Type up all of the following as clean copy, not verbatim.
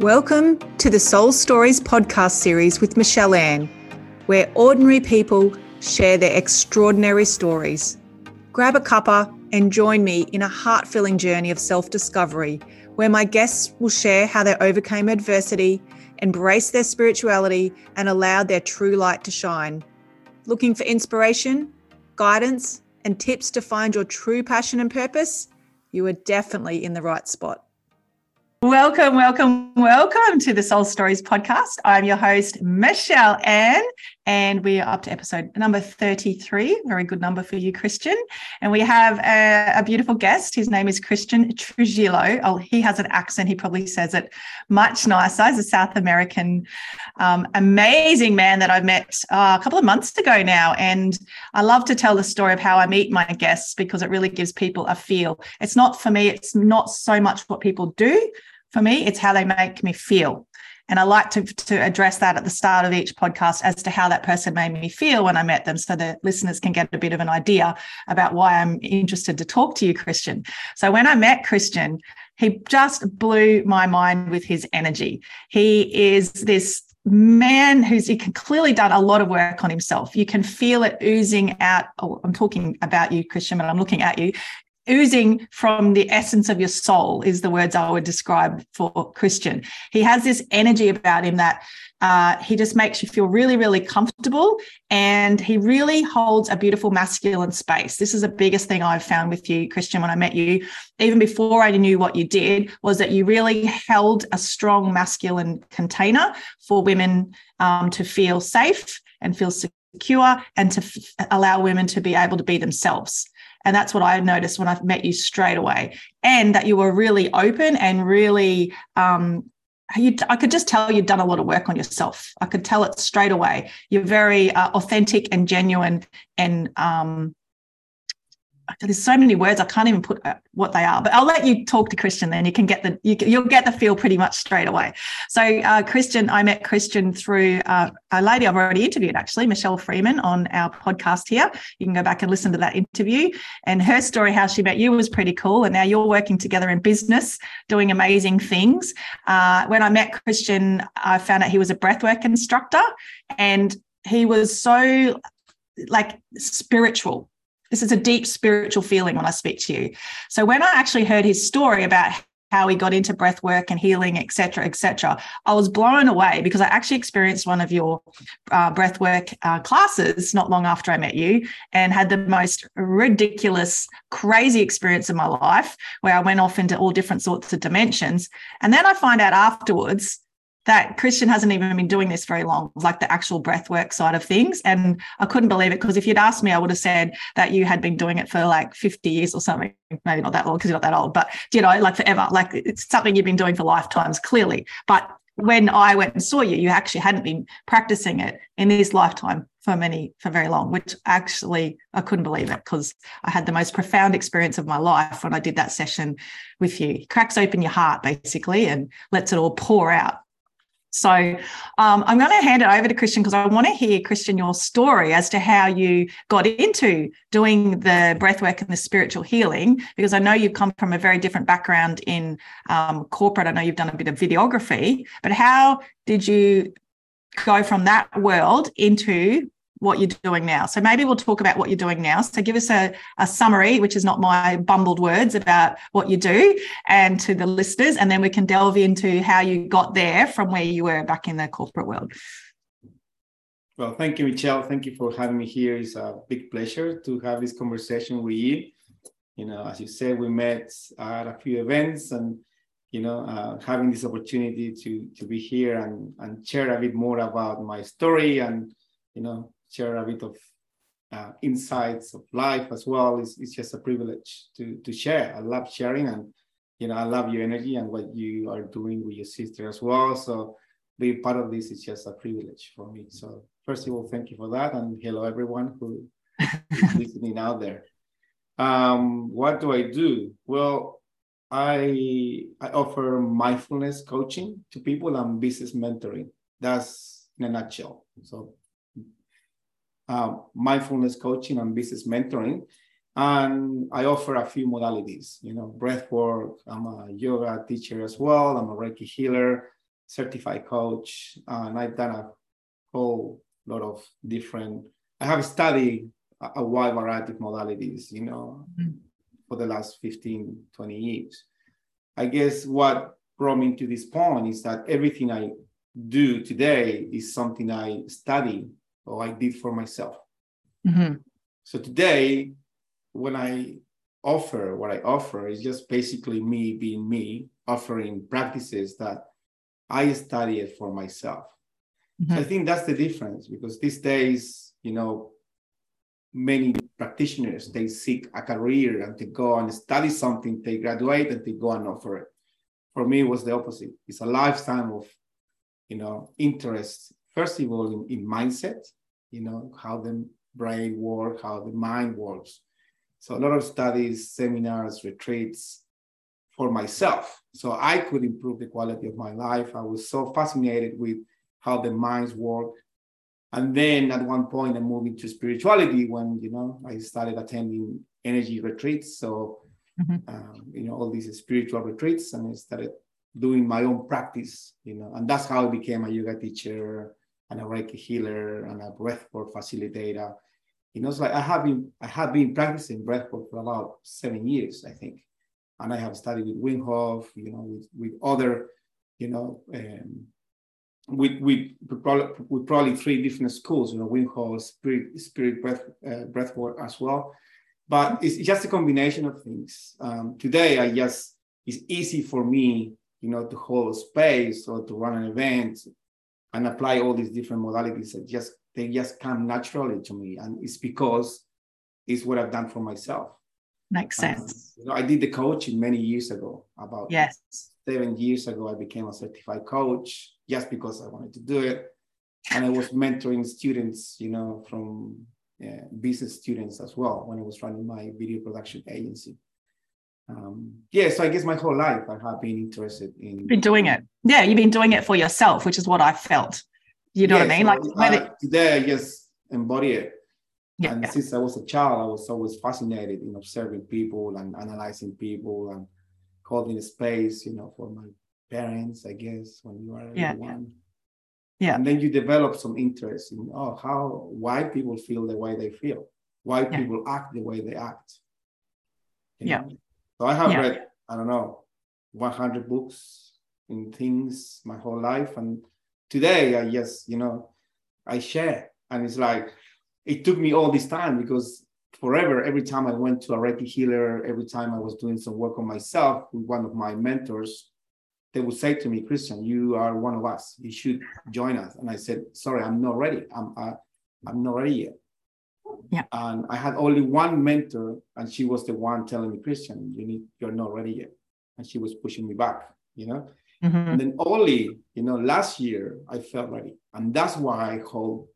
Welcome to the Soul Stories podcast series with Michelle Anne, where ordinary people share their extraordinary stories. Grab a cuppa and join me in a heart-filling journey of self-discovery, where my guests will share how they overcame adversity, embraced their spirituality, and allowed their true light to shine. Looking for inspiration, guidance, and tips to find your true passion and purpose? You are definitely in the right spot. Welcome, welcome, welcome to the Soul Stories podcast. I'm your host, Michelle Anne, and we are up to episode number 33. Very good number for you, Cristian. And we have a beautiful guest. His name is Cristian Trujillo. Oh, he has an accent. He probably says it much nicer. He's a South American amazing man that I met a couple of months ago now. And I love to tell the story of how I meet my guests because it really gives people a feel. It's not for me. It's not so much what people do. For me, it's how they make me feel. And I like to address that at the start of each podcast as to how that person made me feel when I met them so the listeners can get a bit of an idea about why I'm interested to talk to you, Cristian. So when I met Cristian, he just blew my mind with his energy. He is this man who's clearly done a lot of work on himself. You can feel it oozing out. Oh, I'm talking about you, Cristian, but I'm looking at you. Oozing from the essence of your soul is the words I would describe for Cristian. He has this energy about him that he just makes you feel really, really comfortable, and he really holds a beautiful masculine space. This is the biggest thing I've found with you, Cristian, when I met you, even before I knew what you did, was that you really held a strong masculine container for women to feel safe and feel secure and to allow women to be able to be themselves. And that's what I noticed when I met you straight away, and that you were really open and really, I could just tell you'd done a lot of work on yourself. I could tell it straight away. You're very authentic and genuine, and there's so many words I can't even put what they are. But I'll let you talk to Cristian, then you'll get the feel pretty much straight away. So Cristian, I met Cristian through a lady I've already interviewed, actually, Michelle Freeman, on our podcast here. You can go back and listen to that interview, and her story how she met you was pretty cool. And now you're working together in business, doing amazing things. When I met Cristian, I found out he was a breathwork instructor, and he was so like spiritual. This is a deep spiritual feeling when I speak to you. So when I actually heard his story about how he got into breath work and healing, et cetera, I was blown away because I actually experienced one of your breath work classes not long after I met you, and had the most ridiculous, crazy experience of my life where I went off into all different sorts of dimensions. And then I find out afterwards that Cristian hasn't even been doing this very long, like the actual breathwork side of things. And I couldn't believe it, because if you'd asked me, I would have said that you had been doing it for like 50 years or something. Maybe not that long because you're not that old, but, you know, like forever. Like it's something you've been doing for lifetimes, clearly. But when I went and saw you, you actually hadn't been practicing it in this lifetime for very long, which actually I couldn't believe it, because I had the most profound experience of my life when I did that session with you. It cracks open your heart, basically, and lets it all pour out. So I'm going to hand it over to Cristian, because I want to hear, Cristian, your story as to how you got into doing the breathwork and the spiritual healing, because I know you've come from a very different background in corporate. I know you've done a bit of videography, but how did you go from that world into what you're doing now? So maybe we'll talk about what you're doing now. So give us a summary, which is not my bumbled words, about what you do and to the listeners, and then we can delve into how you got there from where you were back in the corporate world. Well, thank you, Michelle. Thank you for having me here. It's a big pleasure to have this conversation with you. You know, as you said, we met at a few events, and, you know, having this opportunity to be here and share a bit more about my story, and, you know, share a bit of insights of life as well. It's just a privilege to share. I love sharing, and, you know, I love your energy and what you are doing with your sister as well. So being part of this is just a privilege for me. So first of all, thank you for that. And hello, everyone who is listening out there. What do I do? Well, I offer mindfulness coaching to people and business mentoring. That's in a nutshell. So mindfulness coaching and business mentoring, and I offer a few modalities, you know, breath work. I'm a yoga teacher as well. I'm a Reiki healer. certified coach, and I've done a whole lot of different, I have studied a wide variety of modalities, you know, for the last 15, 20 years. I guess what brought me to this point is that everything I do today is something I study or I did for myself. Mm-hmm. So today, when I offer what I offer, is just basically me being me, offering practices that I studied for myself. Mm-hmm. So I think that's the difference, because these days, you know, many practitioners, they seek a career and they go and study something, they graduate and they go and offer it. For me, it was the opposite. It's a lifetime of, you know, interest, first of all, in mindset, you know, how the brain works, how the mind works. So a lot of studies, seminars, retreats for myself, so I could improve the quality of my life. I was so fascinated with how the minds work. And then at one point I moved into spirituality when, you know, I started attending energy retreats. So, you know, all these spiritual retreats, and I started doing my own practice, you know, and that's how I became a yoga teacher and a Reiki healer and a breathwork facilitator. You know, so I have been practicing breathwork for about 7 years, I think. And I have studied with Wim Hof, you know, with other, you know, with probably three different schools, you know, Wim Hof, Spirit Breathwork as well. But it's just a combination of things. Today, it's easy for me, you know, to hold space or to run an event and apply all these different modalities that just come naturally to me. And it's because it's what I've done for myself. Makes sense. You know, I did the coaching many years ago, about 7 years ago, I became a certified coach just because I wanted to do it. And I was mentoring students, you know, from business students as well when I was running my video production agency. So I guess my whole life I have been interested in... You've been doing it. Yeah, you've been doing it for yourself, which is what I felt. You know what I mean? So like today I just embody it. Yeah, and since I was a child, I was always fascinated in observing people and analyzing people and holding a space, you know, for my parents, I guess, when you are one. Yeah. And then you develop some interest in, why people feel the way they feel, why people act the way they act. You know? So I have read, I don't know, 100 books in things my whole life. And today I just, you know, I share. And it's like, it took me all this time because forever, every time I went to a Reiki healer, every time I was doing some work on myself with one of my mentors, they would say to me, Cristian, you are one of us. You should join us. And I said, sorry, I'm not ready. I'm not ready yet. Yeah. And I had only one mentor, and she was the one telling me, Cristian, you're not ready yet. And she was pushing me back, you know? Mm-hmm. And then only, you know, last year I felt ready. And that's why I hold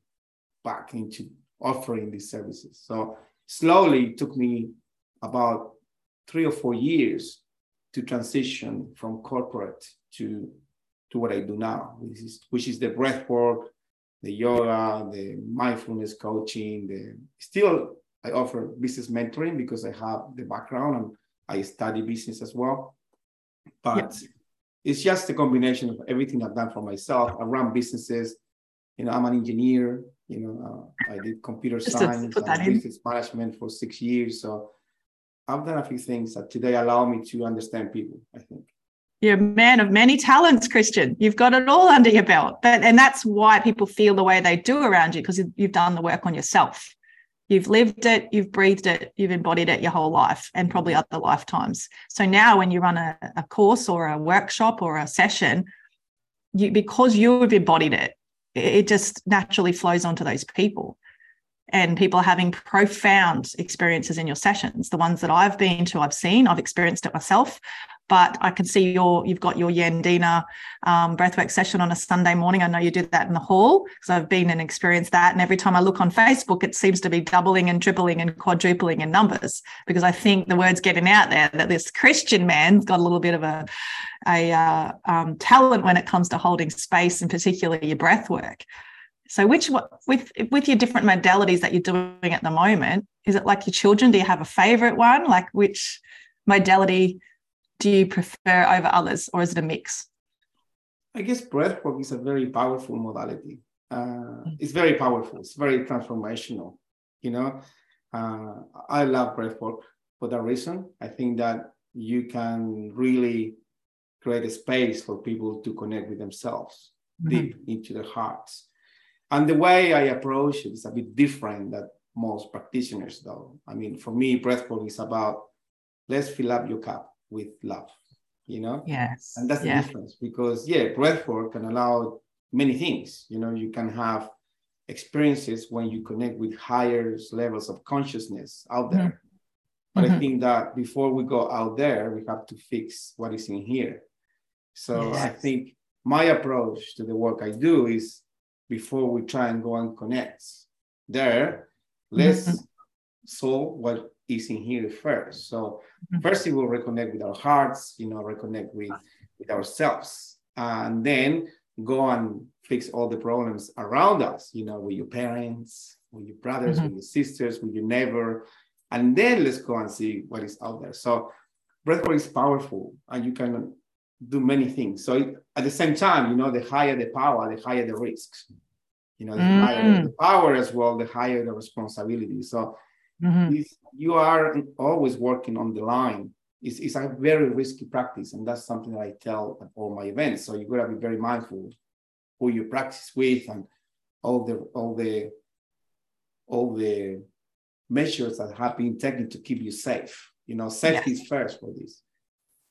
back into offering these services. So slowly it took me about 3 or 4 years to transition from corporate to what I do now, which is the breath work, the yoga, the mindfulness coaching. Still, I offer business mentoring because I have the background and I study business as well. But it's just a combination of everything I've done for myself. I run businesses. You know, I'm an engineer. You know, I did computer science and business management for 6 years. So I've done a few things that today allow me to understand people, I think. You're a man of many talents, Cristian. You've got it all under your belt. And that's why people feel the way they do around you, because you've done the work on yourself. You've lived it, you've breathed it, you've embodied it your whole life and probably other lifetimes. So now when you run a course or a workshop or a session, because you have embodied it, it just naturally flows onto those people. And people are having profound experiences in your sessions. The ones that I've been to, I've seen, I've experienced it myself. But I can see you've got your Yandina breathwork session on a Sunday morning. I know you do that in the hall because I've been and experienced that. And every time I look on Facebook, it seems to be doubling and tripling and quadrupling in numbers, because I think the word's getting out there that this Cristian man's got a little bit of a talent when it comes to holding space, and particularly your breathwork. So with your different modalities that you're doing at the moment, is it like your children? Do you have a favourite one? Like, which modality do you prefer over others, or is it a mix? I guess breathwork is a very powerful modality. It's very powerful. It's very transformational. You know, I love breathwork for that reason. I think that you can really create a space for people to connect with themselves, deep into their hearts. And the way I approach it is a bit different than most practitioners, though. I mean, for me, breathwork is about let's fill up your cup with love, you know? Yes. And that's the difference, because, breathwork can allow many things. You know, you can have experiences when you connect with higher levels of consciousness out there. But I think that before we go out there, we have to fix what is in here. So I think my approach to the work I do is before we try and go and connect there, let's solve what is in here first. So first we will reconnect with our hearts, you know, reconnect with ourselves, and then go and fix all the problems around us, you know, with your parents, with your brothers, with your sisters, with your neighbor, and then let's go and see what is out there. So breathwork is powerful, and you can do many things. So at the same time, you know, the higher the power, the higher the risks. You know, the higher the power as well, the higher the responsibility. So you are always working on the line. It's a very risky practice, and that's something that I tell at all my events. So you gotta be very mindful who you practice with and all the measures that have been taken to keep you safe. You know, safety is first for this,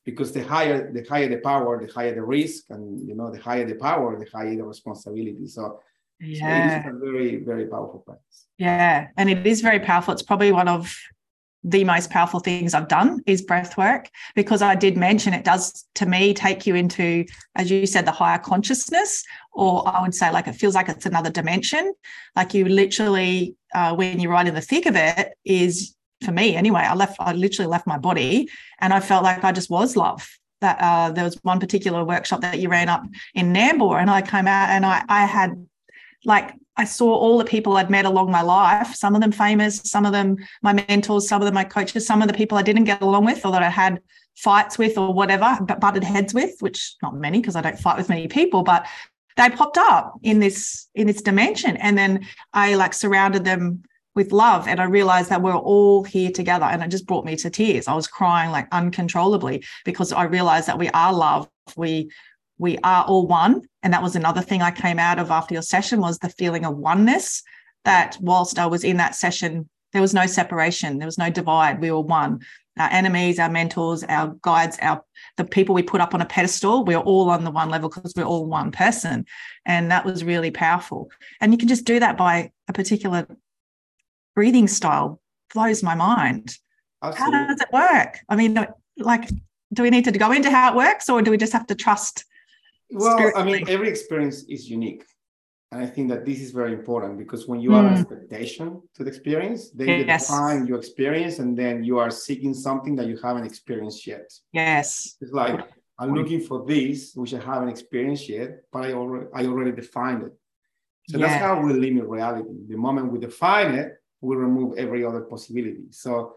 because the higher the power, the higher the risk, and you know, the higher the power, the higher the responsibility. So it is a very, very powerful practice. Yeah, and it is very powerful. It's probably one of the most powerful things I've done is breath work, because I did mention it does, to me, take you into, as you said, the higher consciousness, or I would say like it feels like it's another dimension. Like you literally, when you're right in the thick of it is, for me anyway, I literally left my body and I felt like I just was love. That there was one particular workshop that you ran up in Nambour, and I came out and I had like, I saw all the people I'd met along my life, some of them famous, some of them my mentors, some of them my coaches, some of the people I didn't get along with or that I had fights with or whatever, but butted heads with, which not many because I don't fight with many people, but they popped up in this dimension. And then I like surrounded them with love, and I realized that we're all here together, and it just brought me to tears. I was crying like uncontrollably because I realized that we are love. We are all one. And that was another thing I came out of after your session was the feeling of oneness, that whilst I was in that session, there was no separation. There was no divide. We were one. Our enemies, our mentors, our guides, the people we put up on a pedestal, we're all on the one level because we're all one person. And that was really powerful. And you can just do that by a particular breathing style. Blows my mind. Absolutely. How does it work? I mean, like, do we need to go into how it works, or do we just have to trust? Well, I mean, every experience is unique. And I think that this is very important, because when you are on expectation to the experience, then you define your experience, and then you are seeking something that you haven't experienced yet. Yes. It's like, I'm looking for this, which I haven't experienced yet, but I already defined it. So that's how we limit reality. The moment we define it, we remove every other possibility. So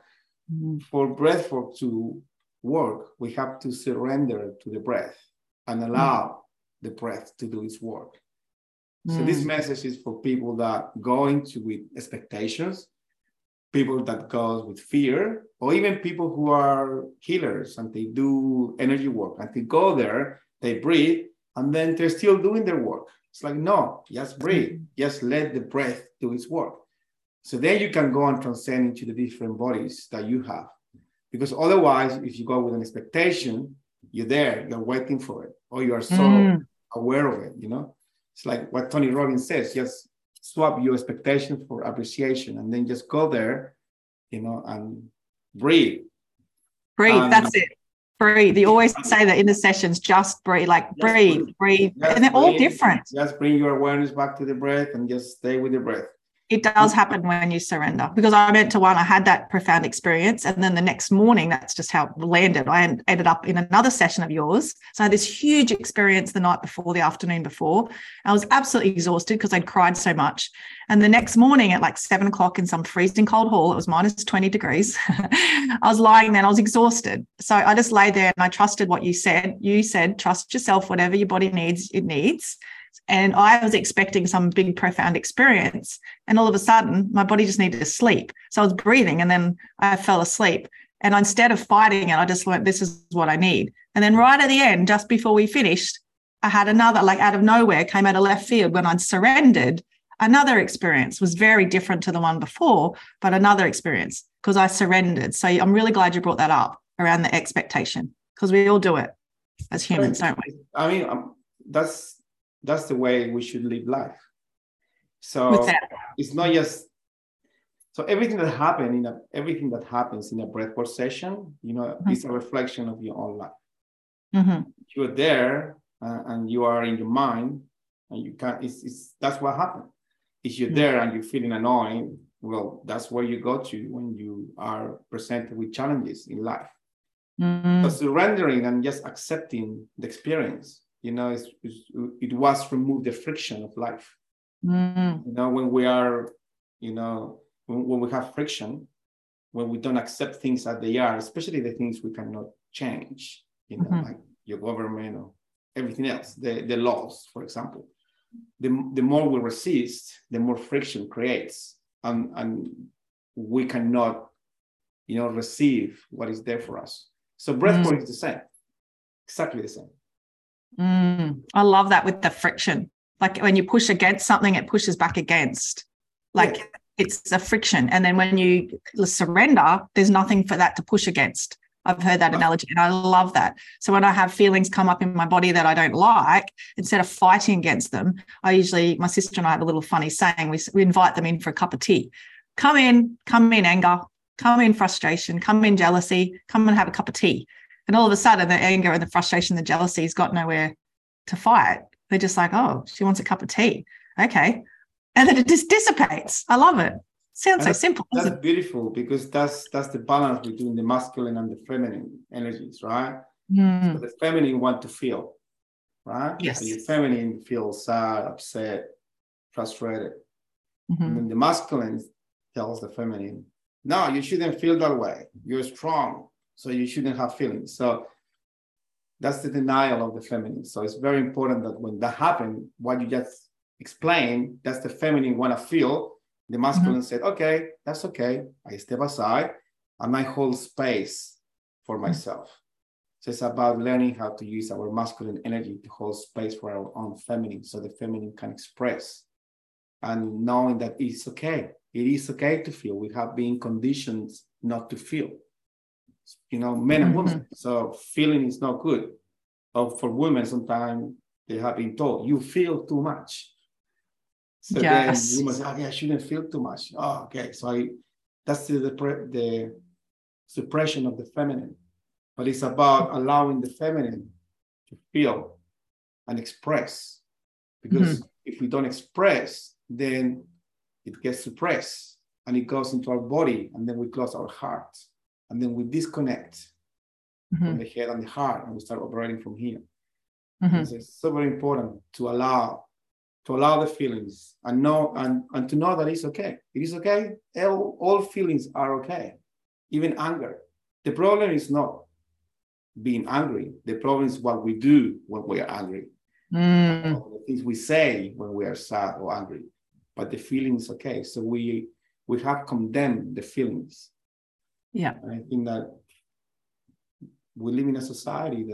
for breathwork to work, we have to surrender to the breath and allow the breath to do its work. So this message is for people that go into with expectations, people that go with fear, or even people who are healers and they do energy work, and they go there, they breathe, and then they're still doing their work. It's like, no, just breathe, just let the breath do its work. So then you can go and transcend into the different bodies that you have. Because otherwise, if you go with an expectation, you're there, you're waiting for it, or you are so aware of it, you know? It's like what Tony Robbins says, just swap your expectation for appreciation, and then just go there, you know, and breathe. Breathe, that's it. Breathe. You always say that in the sessions, just breathe, like just breathe. And they're all different. Just bring your awareness back to the breath and just stay with the breath. It does happen when you surrender, because I went to one, I had that profound experience. And then the next morning, that's just how it landed. I ended up in another session of yours. So I had this huge experience the night before, the afternoon before. I was absolutely exhausted because I'd cried so much. And the next morning at like 7 o'clock in some freezing cold hall, it was minus 20 degrees. I was lying there and I was exhausted. So I just lay there and I trusted what you said. You said, trust yourself, whatever your body needs, it needs. And I was expecting some big, profound experience. And all of a sudden, my body just needed to sleep. So I was breathing and then I fell asleep. And instead of fighting it, I just went, this is what I need. And then right at the end, just before we finished, I had another, like out of nowhere, came out of left field when I'd surrendered. Another experience was very different to the one before, but another experience because I surrendered. So I'm really glad you brought that up around the expectation, because we all do it as humans, don't we? I mean, that's the way we should live life. So it's not just, so everything that happens in a breathwork session, you know, mm-hmm. is a reflection of your own life. Mm-hmm. You're there and you are in your mind and you can't, that's what happened. If you're mm-hmm. there and you're feeling annoying, well, that's where you go to when you are presented with challenges in life. Mm-hmm. So surrendering and just accepting the experience, you know, it was remove the friction of life. Mm. You know, when we are, you know, when we have friction, when we don't accept things as they are, especially the things we cannot change, you know, mm-hmm. like your government or everything else, the laws, for example. The more we resist, the more friction creates, and we cannot, you know, receive what is there for us. So breathwork is the same, exactly the same. I love that with the friction. Like when you push against something, it pushes back against. Like it's a friction. And then when you surrender, there's nothing for that to push against. I've heard that analogy and I love that. So when I have feelings come up in my body that I don't like, instead of fighting against them, my sister and I have a little funny saying, we invite them in for a cup of tea. Come in anger, come in frustration, come in jealousy, come and have a cup of tea. And all of a sudden, the anger and the frustration, the jealousy has got nowhere to fight. They're just like, oh, she wants a cup of tea. Okay. And then it just dissipates. I love it. Sounds so simple. That's beautiful, because that's the balance between the masculine and the feminine energies, right? Mm. So the feminine want to feel, right? Yes. So the feminine feels sad, upset, frustrated. Mm-hmm. And then the masculine tells the feminine, no, you shouldn't feel that way. You're strong. So you shouldn't have feelings. So that's the denial of the feminine. So it's very important that when that happens, what you just explained, that's the feminine want to feel. The masculine mm-hmm. said, okay, that's okay. I step aside and I hold space for myself. So it's about learning how to use our masculine energy to hold space for our own feminine, so the feminine can express, and knowing that it's okay. It is okay to feel. We have been conditioned not to feel. You know, men and women. Mm-hmm. So feeling is not good. But for women, sometimes they have been told, you feel too much. So then you must, I shouldn't feel too much. Oh, okay. So that's the suppression of the feminine. But it's about allowing the feminine to feel and express. Because if we don't express, then it gets suppressed and it goes into our body, and then we close our heart. And then we disconnect from the head and the heart, and we start operating from here. Mm-hmm. So it's so very important to allow the feelings and know and to know that it's okay. It is okay. All feelings are okay, even anger. The problem is not being angry. The problem is what we do when we are angry, the things we say when we are sad or angry. But the feeling is okay. So we have condemned the feelings. Yeah, and I think that we live in a society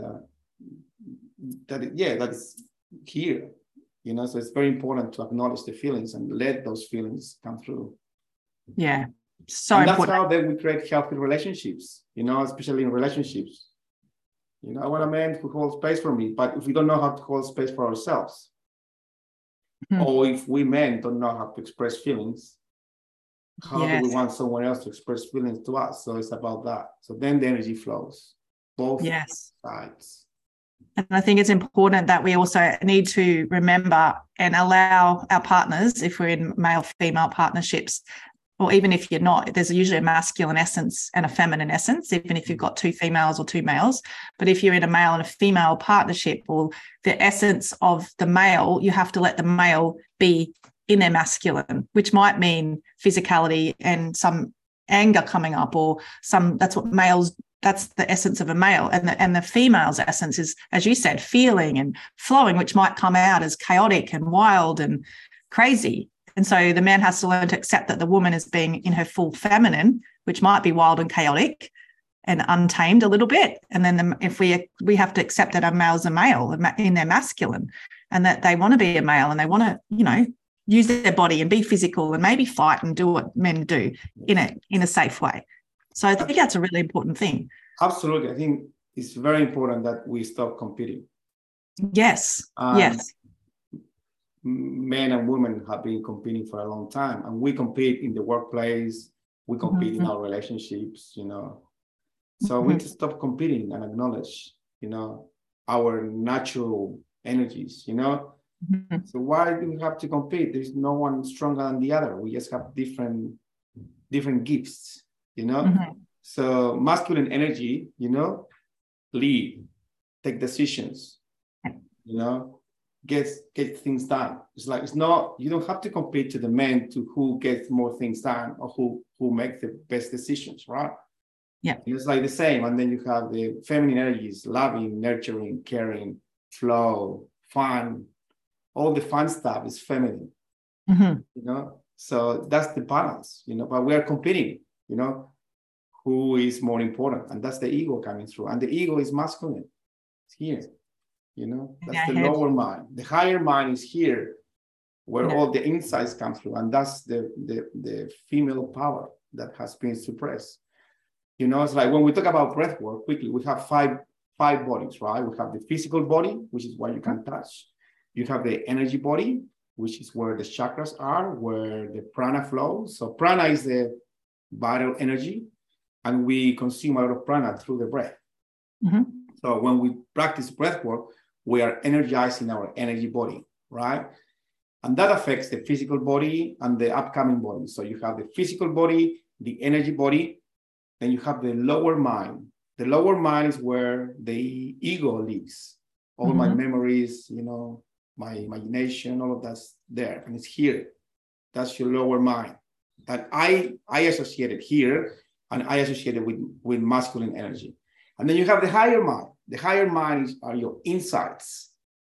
that's here, you know. So it's very important to acknowledge the feelings and let those feelings come through. Yeah, so and that's important. How then we create healthy relationships, you know, especially in relationships. You know, I want a man who holds space for me, but if we don't know how to hold space for ourselves, or if we men don't know how to express feelings, how do we want someone else to express feelings to us? So it's about that. So then the energy flows both sides. And I think it's important that we also need to remember and allow our partners, if we're in male-female partnerships, or even if you're not, there's usually a masculine essence and a feminine essence, even if you've got two females or two males. But if you're in a male and a female partnership, or the essence of the male, you have to let the male be in their masculine, which might mean physicality and some anger coming up, or some, that's what males, that's the essence of a male. And the female's essence is, as you said, feeling and flowing, which might come out as chaotic and wild and crazy. And so the man has to learn to accept that the woman is being in her full feminine, which might be wild and chaotic and untamed a little bit. And then if we have to accept that a male's a male in their masculine, and that they want to be a male and they want to, you know, use their body and be physical and maybe fight and do what men do in a safe way. So I think that's a really important thing. Absolutely. I think it's very important that we stop competing. Yes. Yes. Men and women have been competing for a long time, and we compete in the workplace. We compete in our relationships, you know. So we need to stop competing and acknowledge, you know, our natural energies, you know. So why do we have to compete? There's no one stronger than the other. We just have different gifts, you know. So masculine energy, you know, lead, take decisions, you know, get things done. It's like, it's not, you don't have to compete to the men to who gets more things done or who makes the best decisions, right? Yeah. It's like the same. And then you have the feminine energies, loving, nurturing, caring, flow, fun. All the fun stuff is feminine, you know? So that's the balance, you know, but we are competing, you know, who is more important. And that's the ego coming through. And the ego is masculine. It's here, you know, that's the lower mind. The higher mind is here where all the insights come through. And that's the female power that has been suppressed. You know, it's like when we talk about breath work quickly, we have five bodies, right? We have the physical body, which is what you can touch. You have the energy body, which is where the chakras are, where the prana flows. So prana is the vital energy, and we consume a lot of prana through the breath. So when we practice breath work, we are energizing our energy body, right? And that affects the physical body and the upcoming body. So you have the physical body, the energy body, then you have the lower mind. The lower mind is where the ego lives. All my memories, you know, my imagination, all of that's there, and it's here. That's your lower mind. And I associate it here, and I associate it with masculine energy. And then you have the higher mind. The higher mind are your insights,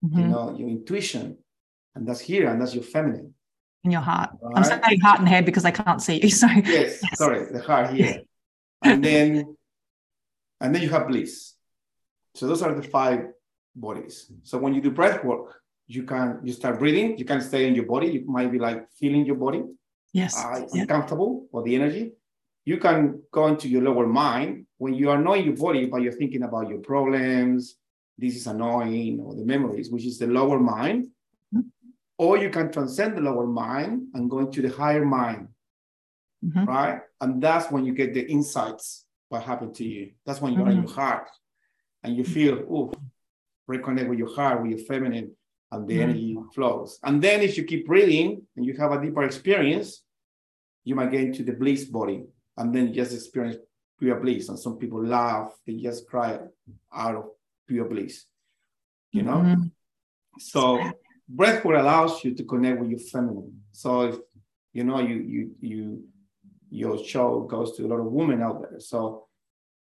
you know, your intuition, and that's here, and that's your feminine. And your heart. Right? I'm saying heart and head because I can't see you. So yes. Sorry, the heart here. and then you have bliss. So those are the five bodies. So when you do breath work, you start breathing, you can stay in your body. You might be like feeling your body. Yes. Uncomfortable or the energy. You can go into your lower mind when you are not in your body, but you're thinking about your problems. This is annoying, or the memories, which is the lower mind. Or you can transcend the lower mind and go into the higher mind, right? And that's when you get the insights, what happened to you. That's when you're in your heart and you feel, oh, reconnect with your heart, with your feminine, and the energy flows. And then if you keep breathing and you have a deeper experience, you might get into the bliss body, and then you just experience pure bliss. And some people laugh, they just cry out of pure bliss, you know? So breathwork allows you to connect with your feminine. So if, you know, your show goes to a lot of women out there. So,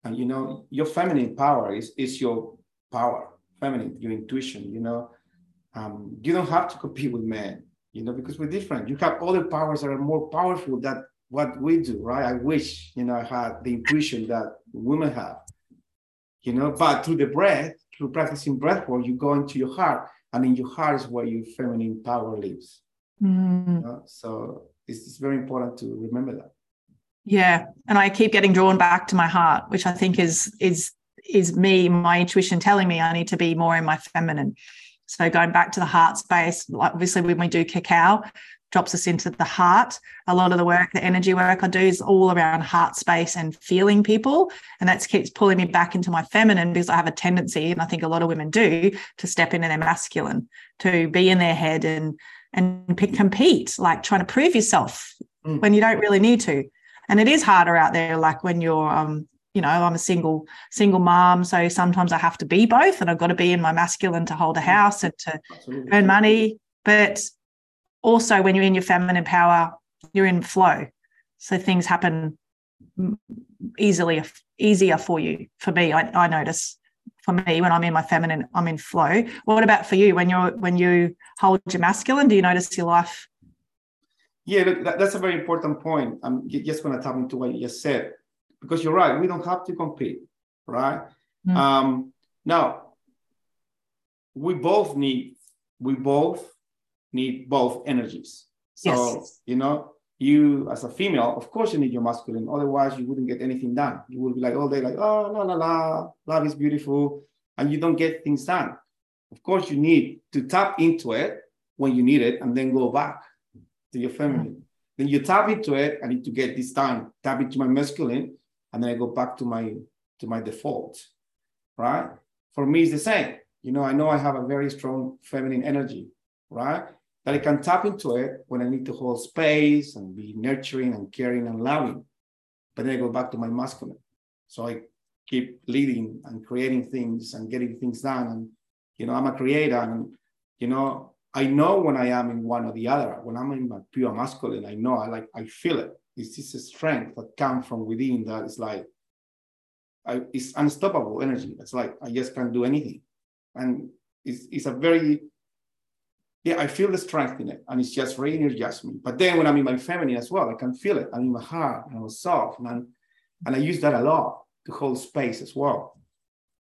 and you know, your feminine power is your power. Feminine, your intuition, you know, you don't have to compete with men, you know, because we're different. You have other powers that are more powerful than what we do, right? I wish, you know, I had the intuition that women have, you know, but through the breath, through practicing breath work, you go into your heart, and in your heart is where your feminine power lives. You know? So it's very important to remember that. Yeah. And I keep getting drawn back to my heart, which I think is me, my intuition telling me I need to be more in my feminine. So going back to the heart space, obviously when we do cacao, drops us into the heart. A lot of the work, the energy work I do is all around heart space and feeling people. And that keeps pulling me back into my feminine, because I have a tendency, and I think a lot of women do, to step into their masculine, to be in their head and compete, like trying to prove yourself when you don't really need to. And it is harder out there, like when you're, you know, I'm a single mom, so sometimes I have to be both, and I've got to be in my masculine to hold a house and to Absolutely. Earn money. But also when you're in your feminine power, you're in flow. So things happen easier for you. For me, I notice for me when I'm in my feminine, I'm in flow. What about for you when you hold your masculine? Do you notice your life? Yeah, that's a very important point. I'm just going to tap into what you just said, because you're right. We don't have to compete, right? Mm. Now, we both need both energies. So, yes. You know, you as a female, of course you need your masculine. Otherwise, you wouldn't get anything done. You would be like all day like, oh, la, la, la, love is beautiful. And you don't get things done. Of course, you need to tap into it when you need it and then go back to your feminine. Mm-hmm. Then you tap into it. I need to get this done. Tap into my masculine. And then I go back to my default, right? For me, it's the same. You know I have a very strong feminine energy, right? That I can tap into it when I need to hold space and be nurturing and caring and loving. But then I go back to my masculine. So I keep leading and creating things and getting things done. And, you know, I'm a creator. And, you know, I know when I am in one or the other. When I'm in my pure masculine, I know, I feel it. It's just a strength that comes from within that is like, it's unstoppable energy. It's like, I just can't do anything. And it's a very... Yeah, I feel the strength in it, and it's just re-energized me. But then when I'm in my feminine as well, I can feel it. I'm in my heart, and I'm soft, and I use that a lot to hold space as well.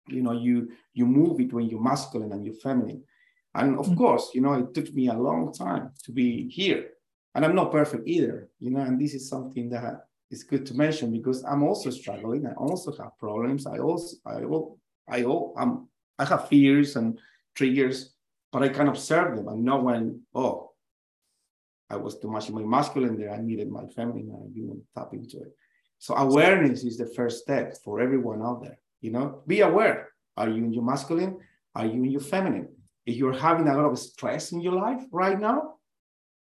You know, you move between your masculine and your feminine. And of course, you know, it took me a long time to be here, and I'm not perfect either, you know, and this is something that is good to mention, because I'm also struggling. I also have problems. I have fears and triggers. But I can observe them and know when, oh, I was too much in my masculine there. I needed my feminine, and I didn't tap into it. So awareness is the first step for everyone out there. You know, be aware. Are you in your masculine? Are you in your feminine? If you're having a lot of stress in your life right now,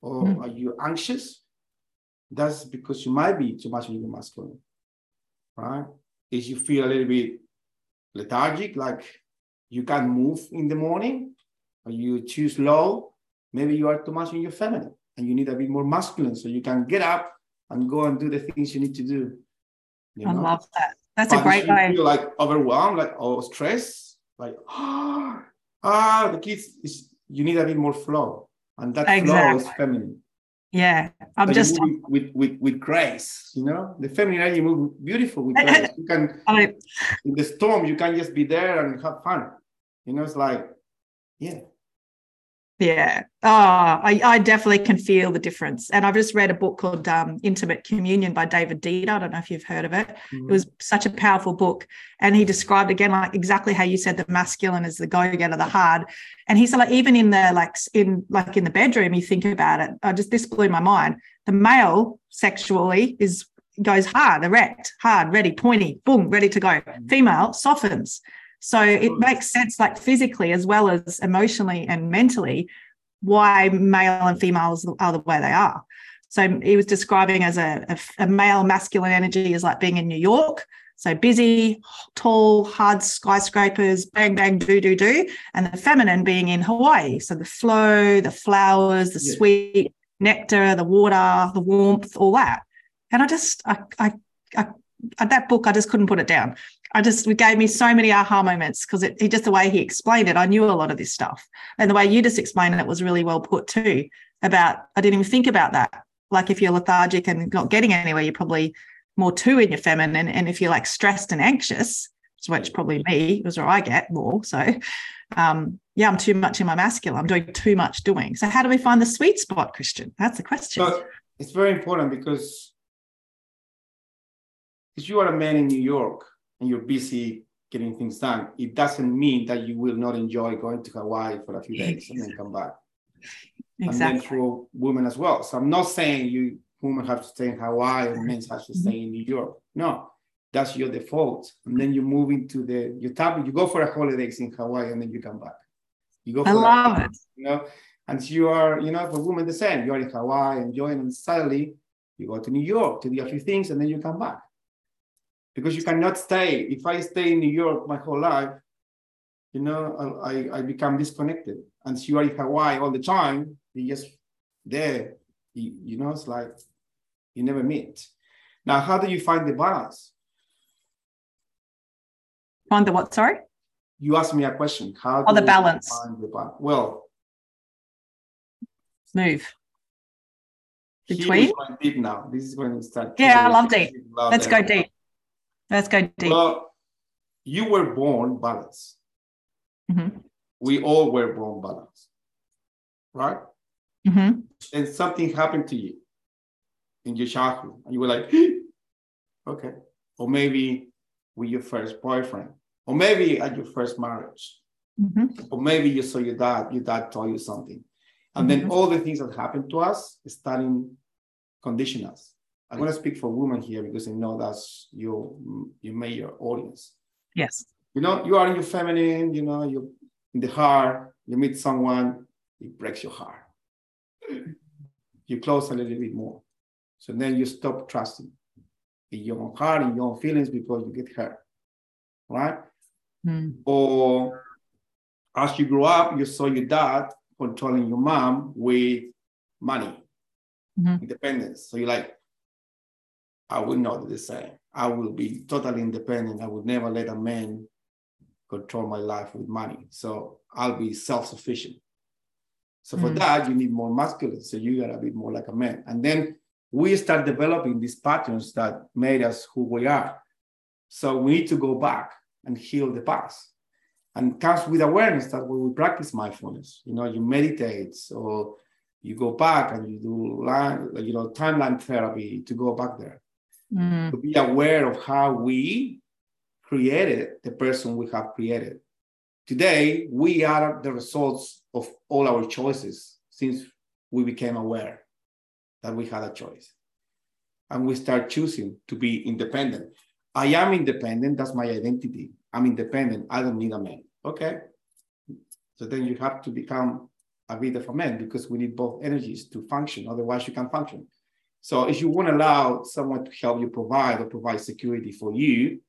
or are you anxious? That's because you might be too much in your masculine, right? If you feel a little bit lethargic, like you can't move in the morning, or you choose low, maybe you are too much in your feminine and you need a bit more masculine so you can get up and go and do the things you need to do. You know? I love that. That's a great way. Feel like overwhelmed, like stressed, like the kids. You need a bit more flow, and that flow is feminine. Yeah, I'm just with grace. You know, the feminine energy move beautiful with grace. You can in the storm, you can just be there and have fun. You know, it's like. Yeah. Oh, I definitely can feel the difference. And I've just read a book called Intimate Communion by David Deida. I don't know if you've heard of it. Mm-hmm. It was such a powerful book. And he described, again, like exactly how you said, the masculine is the go-getter, the hard. And he said, like, even in the, in the bedroom, you think about it. This blew my mind. The male sexually goes hard, erect, hard, ready, pointy, boom, ready to go. Mm-hmm. Female softens. So it makes sense, like physically as well as emotionally and mentally, why male and females are the way they are. So he was describing as a male masculine energy is like being in New York, so busy, tall, hard skyscrapers, bang, bang, do, do, do, and the feminine being in Hawaii, so the flow, the flowers, the sweet nectar, the water, the warmth, all that. And that book, I just couldn't put it down. It gave me so many aha moments, because the way he explained it, I knew a lot of this stuff. And the way you just explained it was really well put too, about, I didn't even think about that. Like if you're lethargic and not getting anywhere, you're probably more too in your feminine. And if you're like stressed and anxious, which probably me, is where I get more. So I'm too much in my masculine. I'm doing too much doing. So how do we find the sweet spot, Cristian? That's the question. So it's very important, because if you are a man in New York, and you're busy getting things done, it doesn't mean that you will not enjoy going to Hawaii for a few days and then come back. and then through women as well. So I'm not saying you women have to stay in Hawaii or men have to stay in New York. No, that's your default. And then you move into your topic. You go for a holidays in Hawaii and then you come back. You go. I love it. You know, and you are, you know, for women the same. You are in Hawaii enjoying, and suddenly you go to New York to do a few things and then you come back. Because you cannot stay. If I stay in New York my whole life, you know, I become disconnected. And so you are in Hawaii all the time, you're just there. You know, it's like you never meet. Now, how do you find the balance? Find the what? Sorry? You asked me a question. How do you balance? Find the balance? Well, move. Between? Deep now. This is when we start. Yeah, I love deep. Let's go deep. Let's go deep. Well, you were born balanced. Mm-hmm. We all were born balanced, right? Mm-hmm. And something happened to you in your childhood, and you were like, okay. Or maybe with your first boyfriend, or maybe at your first marriage, mm-hmm. or maybe you saw your dad told you something. And mm-hmm. then all the things that happened to us is starting condition us. I'm going to speak for women here because I know that's your major audience. Yes. You know, you are in your feminine, you know, you're in the heart, you meet someone, it breaks your heart. You close a little bit more. So then you stop trusting in your own heart, in your own feelings because you get hurt, right? Mm. Or as you grow up, you saw your dad controlling your mom with money, mm-hmm. independence. So you're like, I will not do the same. I will be totally independent. I would never let a man control my life with money. So I'll be self-sufficient. So for mm-hmm. that, you need more masculine. So you got to be more like a man. And then we start developing these patterns that made us who we are. So we need to go back and heal the past. And it comes with awareness. That's where we practice mindfulness. You know, you meditate or you go back and you do timeline therapy to go back there. Mm. To be aware of how we created the person we have created. Today, we are the results of all our choices since we became aware that we had a choice. And we start choosing to be independent. I am independent. That's my identity. I'm independent. I don't need a man. Okay. So then you have to become a bit of a man because we need both energies to function. Otherwise, you can't function. So if you want to allow someone to help you provide or provide security for you,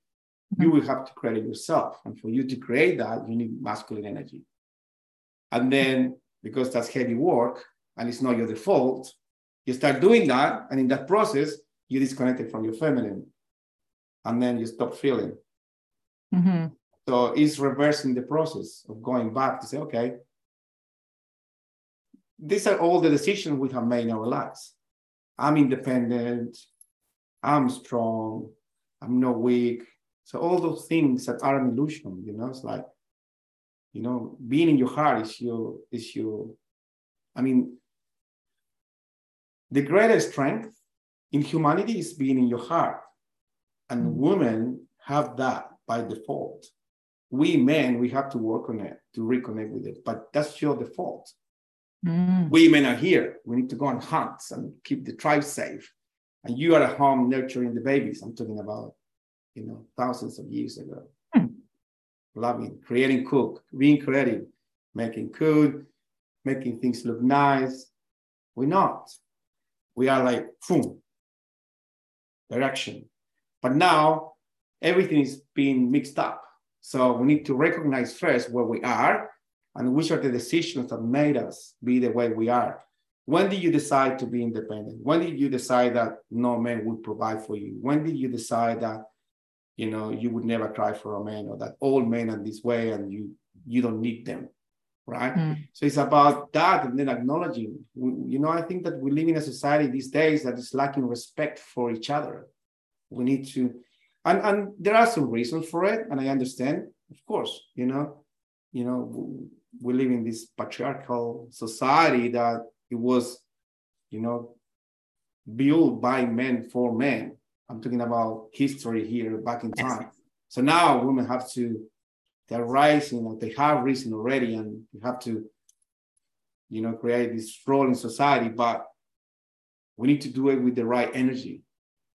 you will have to create it yourself. And for you to create that, you need masculine energy. And then, because that's heavy work and it's not your default, you start doing that. And in that process, you disconnect from your feminine. And then you stop feeling. Mm-hmm. So it's reversing the process of going back to say, okay, these are all the decisions we have made in our lives. I'm independent. I'm strong. I'm not weak. So all those things that are an illusion, you know, it's like, you know, being in your heart is your, I mean, the greatest strength in humanity is being in your heart. And mm-hmm. women have that by default. We men, we have to work on it, to reconnect with it, but that's your default. Mm-hmm. We men are here. We need to go and hunt and keep the tribe safe. And you are at home nurturing the babies. I'm talking about, you know, thousands of years ago. Mm. Loving, creating cook, being creative, making food, making things look nice. We're not. We are like, boom, direction. But now everything is being mixed up. So we need to recognize first where we are and which are the decisions that made us be the way we are. When did you decide to be independent? When did you decide that no man would provide for you? When did you decide that, you know, you would never cry for a man, or that all men are this way and you don't need them, right? Mm. So it's about that and then acknowledging, you know, I think that we live in a society these days that is lacking respect for each other. We need to, and there are some reasons for it, and I understand, of course, you know, we live in this patriarchal society that it was, you know, built by men for men. I'm talking about history here back in time. Yes. So now women have to, they're rising, or they have risen already, and you have to you know, create this role in society, but we need to do it with the right energy.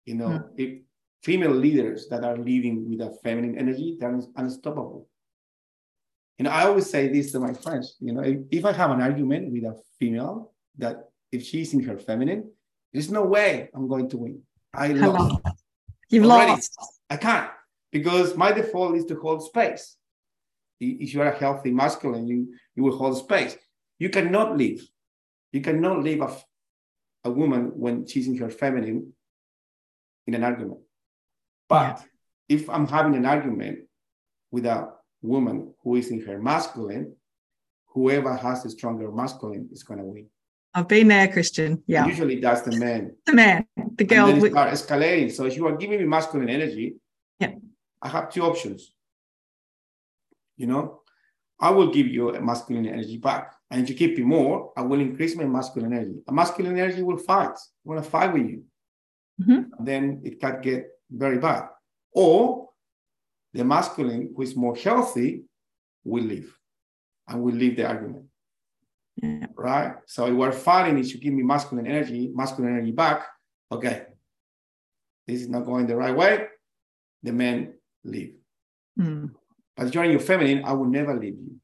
You know, if female leaders that are leading with a feminine energy, they're unstoppable. And I always say this to my friends, you know, if I have an argument with a female that if she's in her feminine, there's no way I'm going to win. I lost. You've already lost. I can't, because my default is to hold space. If you are a healthy masculine, you will hold space. You cannot leave. You cannot leave a woman when she's in her feminine in an argument. But if I'm having an argument with a woman who is in her masculine, whoever has a stronger masculine is going to win. I've been there, Cristian. Yeah. And usually that's the man. The man. The girl. And then it starts escalating. So if you are giving me masculine energy, I have two options. You know, I will give you a masculine energy back. And if you keep it more, I will increase my masculine energy. A masculine energy will fight. I want to fight with you. Mm-hmm. Then it can get very bad. Or the masculine who is more healthy will leave. And will leave the argument. Yeah. Right? So if we're fighting, it should give me masculine energy back. Okay. This is not going the right way. The men leave. Mm. But if you're in your feminine, I will never leave you.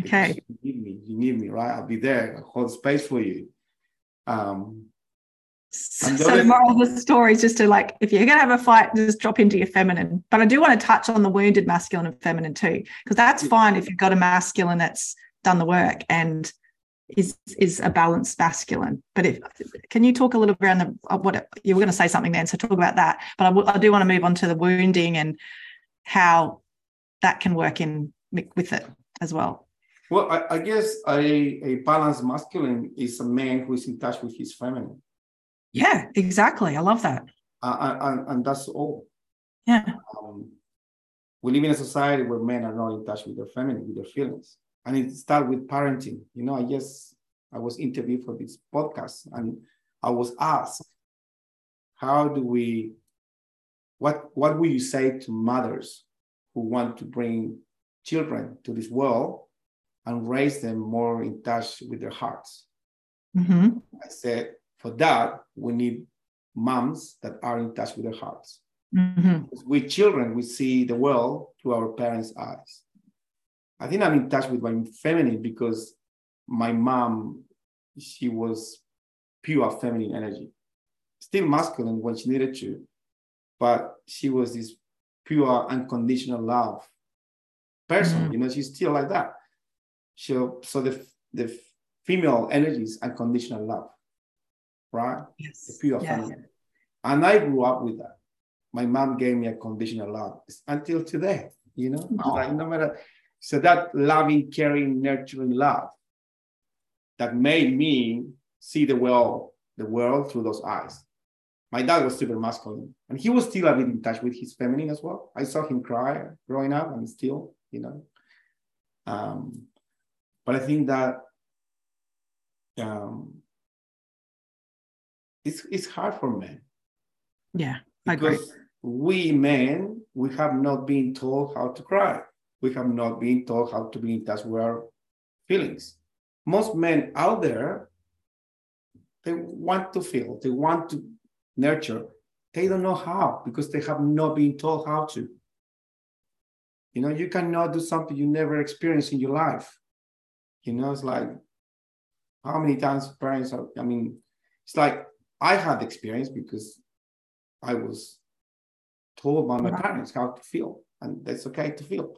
Okay. You need me, right? I'll be there. I'll hold space for you. So the moral of the story is just to, like, if you're going to have a fight, just drop into your feminine. But I do want to touch on the wounded masculine and feminine too, because that's fine if you've got a masculine that's done the work and is a balanced masculine. But can you talk a little bit around what you were going to say something then? So talk about that. But I do want to move on to the wounding and how that can work in with it as well. Well, I guess a balanced masculine is a man who is in touch with his feminine. Yeah, exactly. I love that. And that's all. Yeah. We live in a society where men are not in touch with their feminine, with their feelings. And it starts with parenting. You know, I guess I was interviewed for this podcast and I was asked, what will you say to mothers who want to bring children to this world and raise them more in touch with their hearts? Mm-hmm. I said, for that, we need moms that are in touch with their hearts. Mm-hmm. With children, we see the world through our parents' eyes. I think I'm in touch with my feminine because my mom, she was pure feminine energy. Still masculine when she needed to, but she was this pure unconditional love person, you know, she's still like that. So the female energy is unconditional love, right? Yes. The pure feminine. And I grew up with that. My mom gave me a conditional love until today, you know, like, no matter. So that loving, caring, nurturing love that made me see the world through those eyes. My dad was super masculine, and he was still a bit in touch with his feminine as well. I saw him cry growing up, and still, you know. But I think that it's hard for men. Yeah, I agree. Because we men, we have not been told how to cry. We have not been told how to be in touch with our feelings. Most men out there, they want to feel, they want to nurture, they don't know how, because they have not been told how to. You know, you cannot do something you never experienced in your life. You know, it's like, how many times parents are, I mean, it's like, I had experience because I was told by my parents how to feel, and that's okay to feel.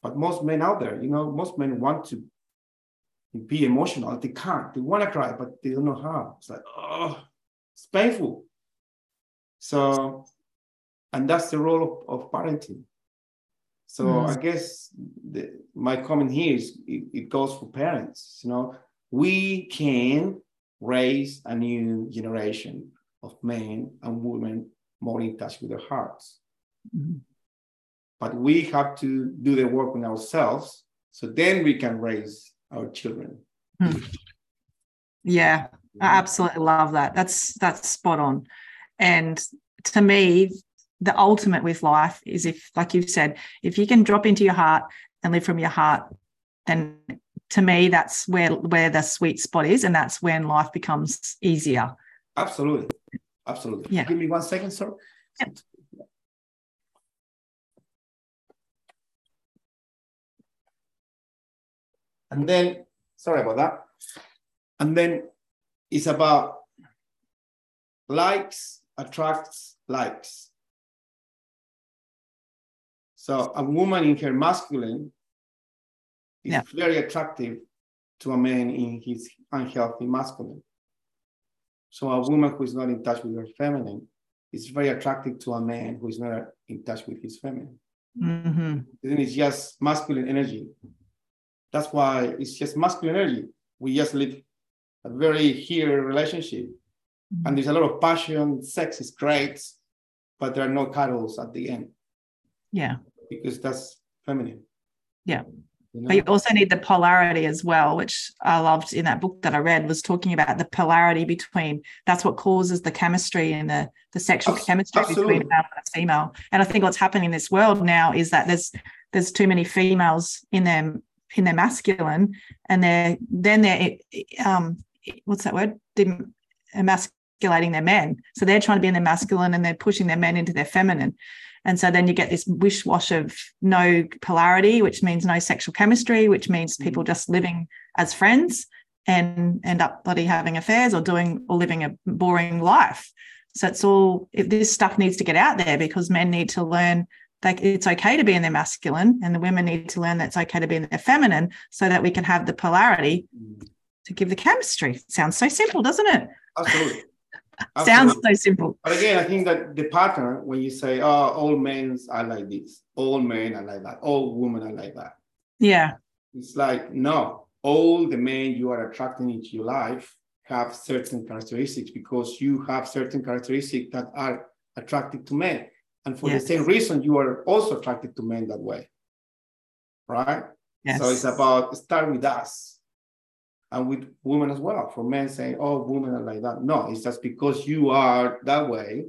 But most men out there, you know, most men want to be emotional. They can't, they want to cry, but they don't know how. It's like, oh, it's painful. So, and that's the role of parenting. So I guess my comment here is it goes for parents. You know, we can raise a new generation of men and women more in touch with their hearts. Mm-hmm. But we have to do the work on ourselves, so then we can raise our children. Mm. Yeah, I absolutely love that. That's spot on. And to me, the ultimate with life is if, like you've said, if you can drop into your heart and live from your heart, then to me, that's where the sweet spot is, and that's when life becomes easier. Absolutely. Absolutely. Yeah. Give me 1 second, sir. Yeah. And then, sorry about that. And then it's about likes attracts likes. So a woman in her masculine is very attractive to a man in his unhealthy masculine. So a woman who is not in touch with her feminine is very attractive to a man who is not in touch with his feminine. Mm-hmm. Then it's just masculine energy. That's why it's just masculine energy. We just live a very here relationship. Mm-hmm. And there's a lot of passion. Sex is great, but there are no cuddles at the end. Yeah. Because that's feminine. Yeah. You know? But you also need the polarity as well, which I loved in that book that I read, was talking about the polarity between, that's what causes the chemistry and the sexual chemistry between male and female. And I think what's happening in this world now is that there's too many females in their masculine, and they're what's that word? They're emasculating their men. So they're trying to be in their masculine and they're pushing their men into their feminine. And so then you get this wish-wash of no polarity, which means no sexual chemistry, which means people just living as friends and end up bloody having affairs or living a boring life. So this stuff needs to get out there, because men need to learn that it's okay to be in their masculine, and the women need to learn that it's okay to be in their feminine, so that we can have the polarity to give the chemistry. Sounds so simple, doesn't it? Absolutely. Sounds so simple. But again, I think that the partner, when you say, oh, all men are like this, all men are like that, all women are like that. Yeah. It's like, no, all the men you are attracting into your life have certain characteristics, because you have certain characteristics that are attracted to men. And for the same reason, you are also attracted to men that way. Right? Yes. So it's about start with us. And with women as well, for men saying, oh, women are like that. No, it's just because you are that way,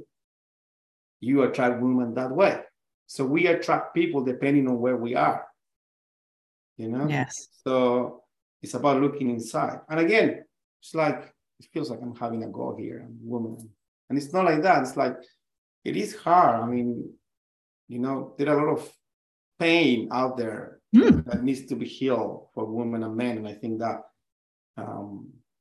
you attract women that way. So we attract people depending on where we are, you know? Yes. So it's about looking inside. And again, it's like, it feels like I'm having a go here, I'm a woman. And it's not like that. It's like, it is hard. I mean, you know, there are a lot of pain out there that needs to be healed for women and men. And I think that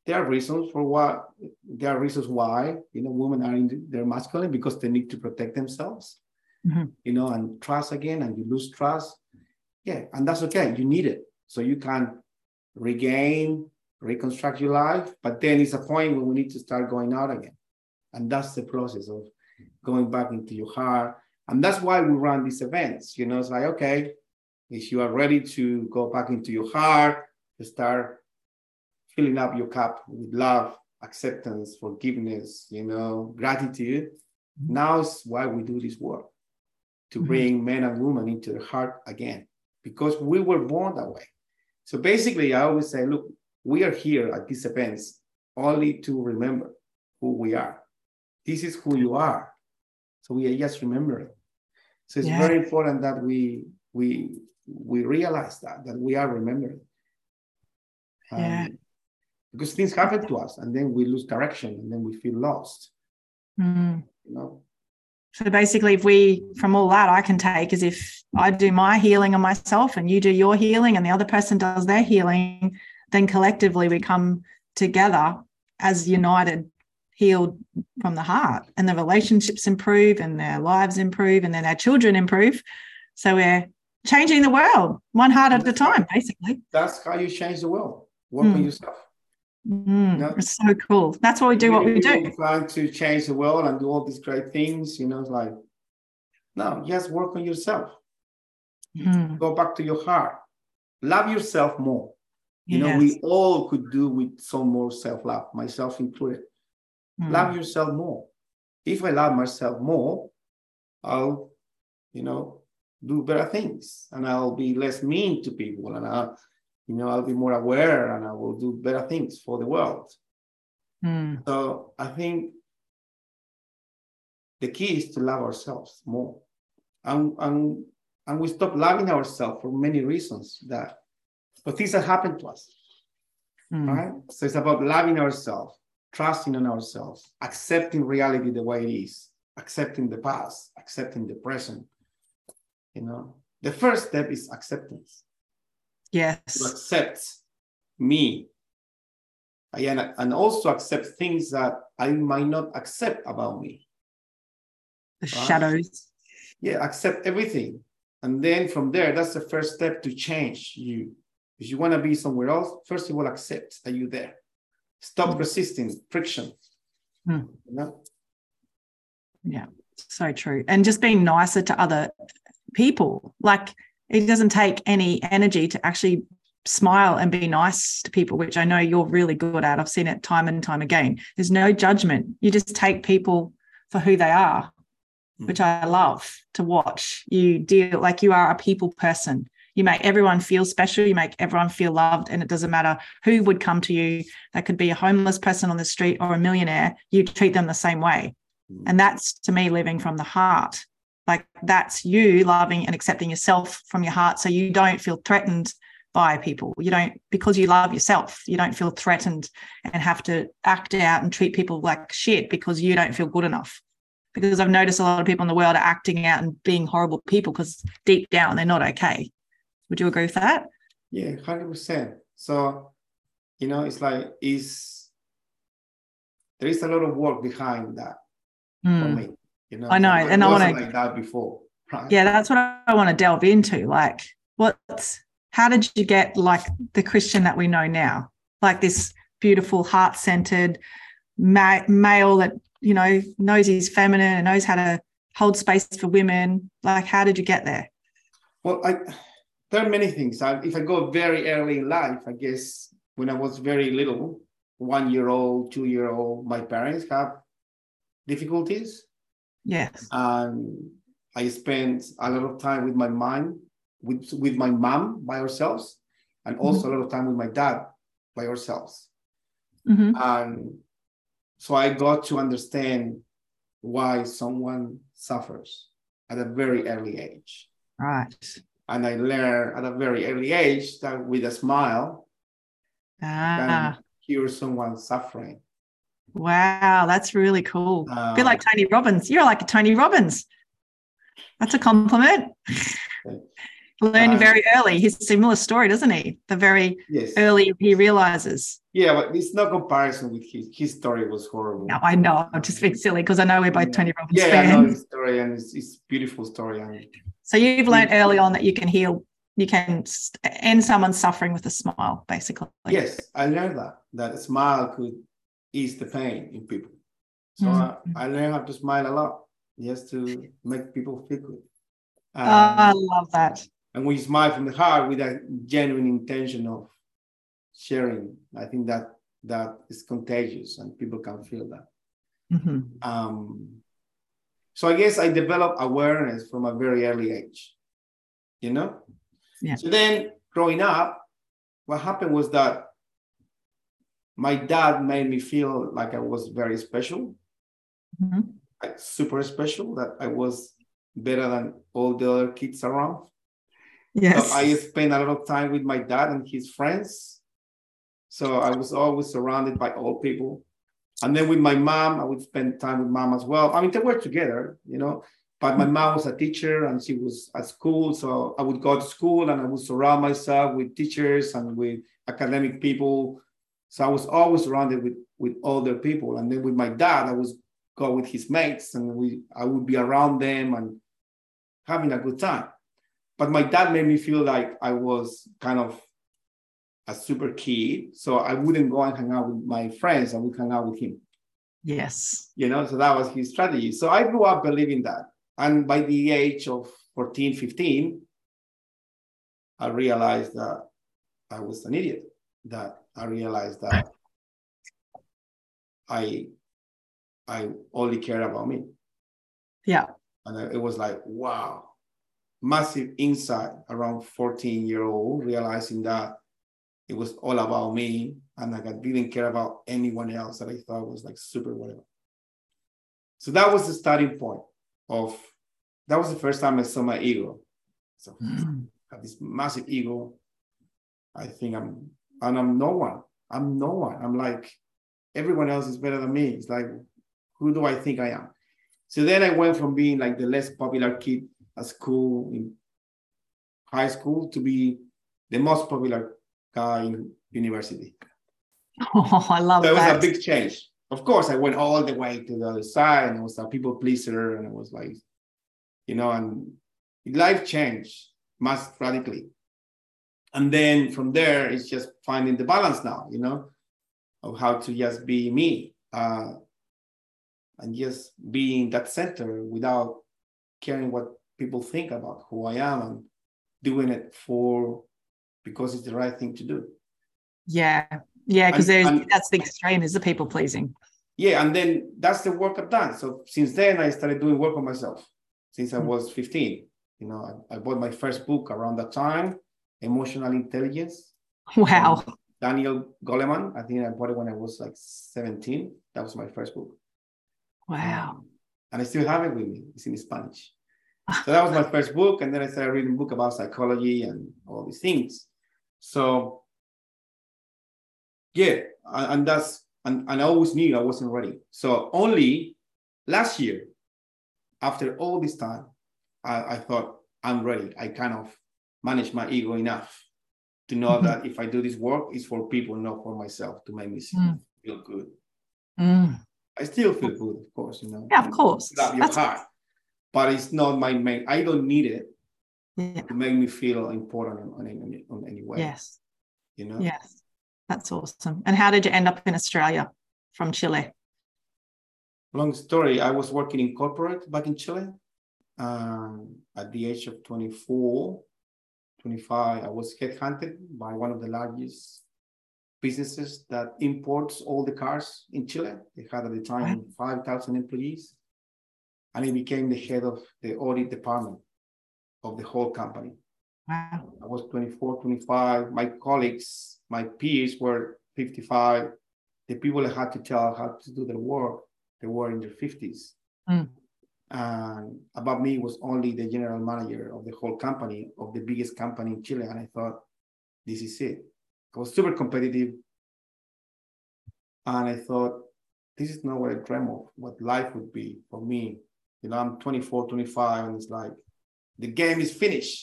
there are reasons why, you know, women are in their masculine, because they need to protect themselves, you know, and trust again, and you lose trust. Yeah. And that's okay. You need it. So you can reconstruct your life, but then it's a point when we need to start going out again. And that's the process of going back into your heart. And that's why we run these events, you know, it's like, okay, if you are ready to go back into your heart, to start filling up your cup with love, acceptance, forgiveness, you know, gratitude. Now is why we do this work, to bring men and women into the heart again, because we were born that way. So basically, I always say, look, we are here at these events only to remember who we are. This is who you are. So we are just remembering. So it's very important that we realize that we are remembering. Because things happen to us, and then we lose direction, and then we feel lost. You know? So basically, from all that I can take is, if I do my healing on myself and you do your healing and the other person does their healing, then collectively we come together as united, healed from the heart, and the relationships improve, and their lives improve, and then our children improve. So we're changing the world one heart at a time, basically. That's how you change the world. Work on yourself. No? It's so cool. That's what we do. We're trying to change the world and do all these great things. You know, it's like, no, just work on yourself. Go back to your heart. Love yourself more. You know, we all could do with some more self-love, myself included. Love yourself more. If I love myself more, I'll, you know, do better things, and I'll be less mean to people, and I'll be more aware, and I will do better things for the world. So I think the key is to love ourselves more. And we stop loving ourselves for many reasons that But things that happen to us. Mm. All right? So it's about loving ourselves, trusting in ourselves, accepting reality the way it is, accepting the past, accepting the present. You know, the first step is acceptance. Yes. To accept me. And also accept things that I might not accept about me. The shadows. Yeah, accept everything. And then from there, that's the first step to change you. If you want to be somewhere else, first of all, accept that you're there. Stop resisting friction. Mm. You know? Yeah, so true. And just being nicer to other people. Like, it doesn't take any energy to actually smile and be nice to people, which I know you're really good at. I've seen it time and time again. There's no judgment. You just take people for who they are, which I love to watch. You deal like you are a people person. You make everyone feel special. You make everyone feel loved. And it doesn't matter who would come to you. That could be a homeless person on the street or a millionaire. You treat them the same way. Mm. And that's, to me, living from the heart. Like, that's you loving and accepting yourself from your heart, so you don't feel threatened by people. You don't, because you love yourself, you don't feel threatened and have to act out and treat people like shit because you don't feel good enough. Because I've noticed a lot of people in the world are acting out and being horrible people because deep down they're not okay. Would you agree with that? Yeah, 100%. So, you know, it's like, there is a lot of work behind that for me. You know, I know. And I want to, like that before, right? Yeah, that's what I want to delve into. Like, how did you get like the Cristian that we know now? Like this beautiful, heart-centered male that, you know, knows he's feminine and knows how to hold space for women. Like, how did you get there? Well, there are many things. If I go very early in life, I guess when I was very little, 1-year-old, 2-year-old, my parents have difficulties. Yes. And I spent a lot of time with my mom, with my mom by ourselves, and also a lot of time with my dad by ourselves. Mm-hmm. And so I got to understand why someone suffers at a very early age. Right. And I learned at a very early age that with a smile, I can hear someone suffering. Wow, that's really cool. A bit like Tony Robbins. You're like a Tony Robbins. That's a compliment. Learned very early. He's a similar story, doesn't he? The very early he realizes. Yeah, but it's no comparison with his story was horrible. No, I know. I'm just being silly because I know we're both Tony Robbins fans. I know his story, and it's a beautiful story. And so you've learned early on that you can heal. You can end someone's suffering with a smile, basically. Yes, I learned that a smile could ease the pain in people. So I learned how to smile a lot, just to make people feel good. I love that. And when you smile from the heart with a genuine intention of sharing, I think that is contagious and people can feel that. Mm-hmm. So I guess I developed awareness from a very early age, you know? Yeah. So then growing up, what happened was that my dad made me feel like I was very special, like super special, that I was better than all the other kids around. Yes. So I spent a lot of time with my dad and his friends. So I was always surrounded by old people. And then with my mom, I would spend time with mom as well. I mean, they were together, you know, but my mom was a teacher and she was at school. So I would go to school and I would surround myself with teachers and with academic people. So I was always surrounded with older people. And then with my dad, I was go with his mates and I would be around them and having a good time. But my dad made me feel like I was kind of a super kid. So I wouldn't go and hang out with my friends. I would hang out with him. Yes. You know, so that was his strategy. So I grew up believing that. And by the age of 14, 15, I realized that I was an idiot. I only cared about me. Yeah. And it was like, wow, massive insight around 14-year-old, realizing that it was all about me and like I didn't care about anyone else that I thought was like super whatever. So that was the starting point that was the first time I saw my ego. So I had this massive ego I think I'm no one. I'm like, everyone else is better than me. It's like, who do I think I am? So then I went from being like the less popular kid at school, in high school, to be the most popular guy in university. Oh, I love that. That was a big change. Of course, I went all the way to the other side, and I was a people pleaser, and I was like, you know, and life changed most radically. And then from there, it's just finding the balance now, you know, of how to just be me and just be in that center without caring what people think about who I am, and doing it because it's the right thing to do. Yeah. Yeah, because that's the extreme, is the people pleasing. Yeah, and then that's the work I've done. So since then, I started doing work on myself since I was 15. You know, I bought my first book around that time, Emotional Intelligence. Wow. Daniel Goleman. I think I bought it when I was like 17. That was my first book. Wow. And I still have it with me. It's in Spanish. So that was my first book. And then I started reading a book about psychology and all these things. So... yeah, and I always knew I wasn't ready. So only last year, after all this time, I thought I'm ready. I kind of managed my ego enough to know that if I do this work, it's for people, not for myself, to make me feel good. Mm. I still feel good, of course, you know. Yeah, of course. Love your heart, but it's not my main. I don't need it to make me feel important in any way. Yes, you know. Yes. That's awesome. And how did you end up in Australia from Chile? Long story. I was working in corporate back in Chile. At the age of 24, 25, I was headhunted by one of the largest businesses that imports all the cars in Chile. They had at the time 5,000 employees. And I became the head of the audit department of the whole company. Wow. I was 24, 25. My colleagues... my peers were 55. The people I had to tell how to do their work, they were in their 50s. Mm. And above me was only the general manager of the whole company, of the biggest company in Chile. And I thought, this is it. I was super competitive. And I thought, this is not what I dreamt of, what life would be for me. You know, I'm 24, 25, and it's like, the game is finished.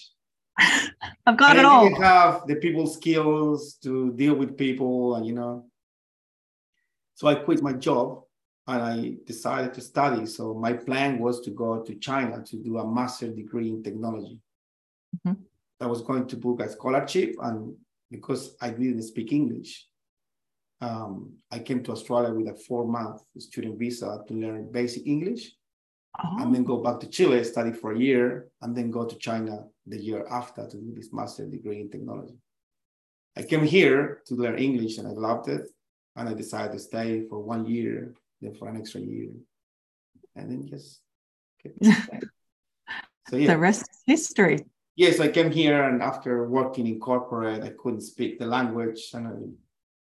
I've got it all. I didn't have the people skills to deal with people, and you know. So I quit my job and I decided to study. So my plan was to go to China to do a master's degree in technology. Mm-hmm. I was going to book a scholarship, and because I didn't speak English, I came to Australia with a 4-month student visa to learn basic English. Oh. And then go back to Chile, study for a year, and then go to China the year after to do this master's degree in technology. I came here to learn English, and I loved it. And I decided to stay for 1 year, then for an extra year. And then just kept staying. So, yeah. The rest is history. Yes, I came here, and after working in corporate, I couldn't speak the language. And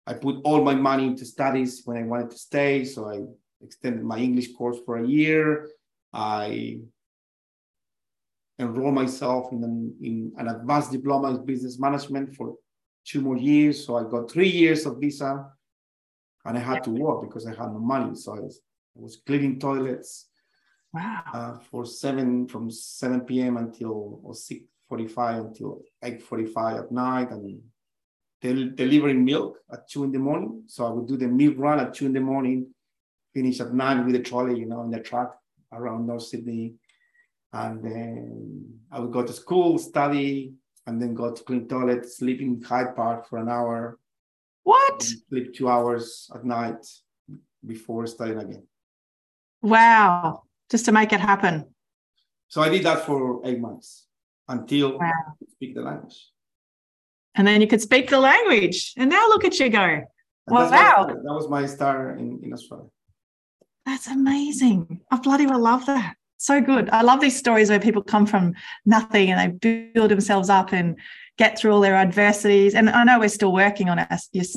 I put all my money into studies when I wanted to stay. So I extended my English course for a year. I enrolled myself in an advanced diploma in business management for 2 more years. So I got 3 years of visa, and I had to work because I had no money. So I was cleaning toilets. Wow. From 7 p.m. until 6:45 until 8:45 at night, and delivering milk at 2 a.m. So I would do the milk run at 2 a.m, finish at 9 with a trolley, you know, in the truck around North Sydney. And then I would go to school, study, and then go to clean toilet, sleep in Hyde Park for an hour. What? Sleep 2 hours at night before studying again. Wow. Just to make it happen. So I did that for 8 months until I could speak the language. And then you could speak the language. And now look at you go. Wow. That was my start in Australia. That's amazing. I bloody well love that. So good. I love these stories where people come from nothing and they build themselves up and get through all their adversities. And I know we're still working on your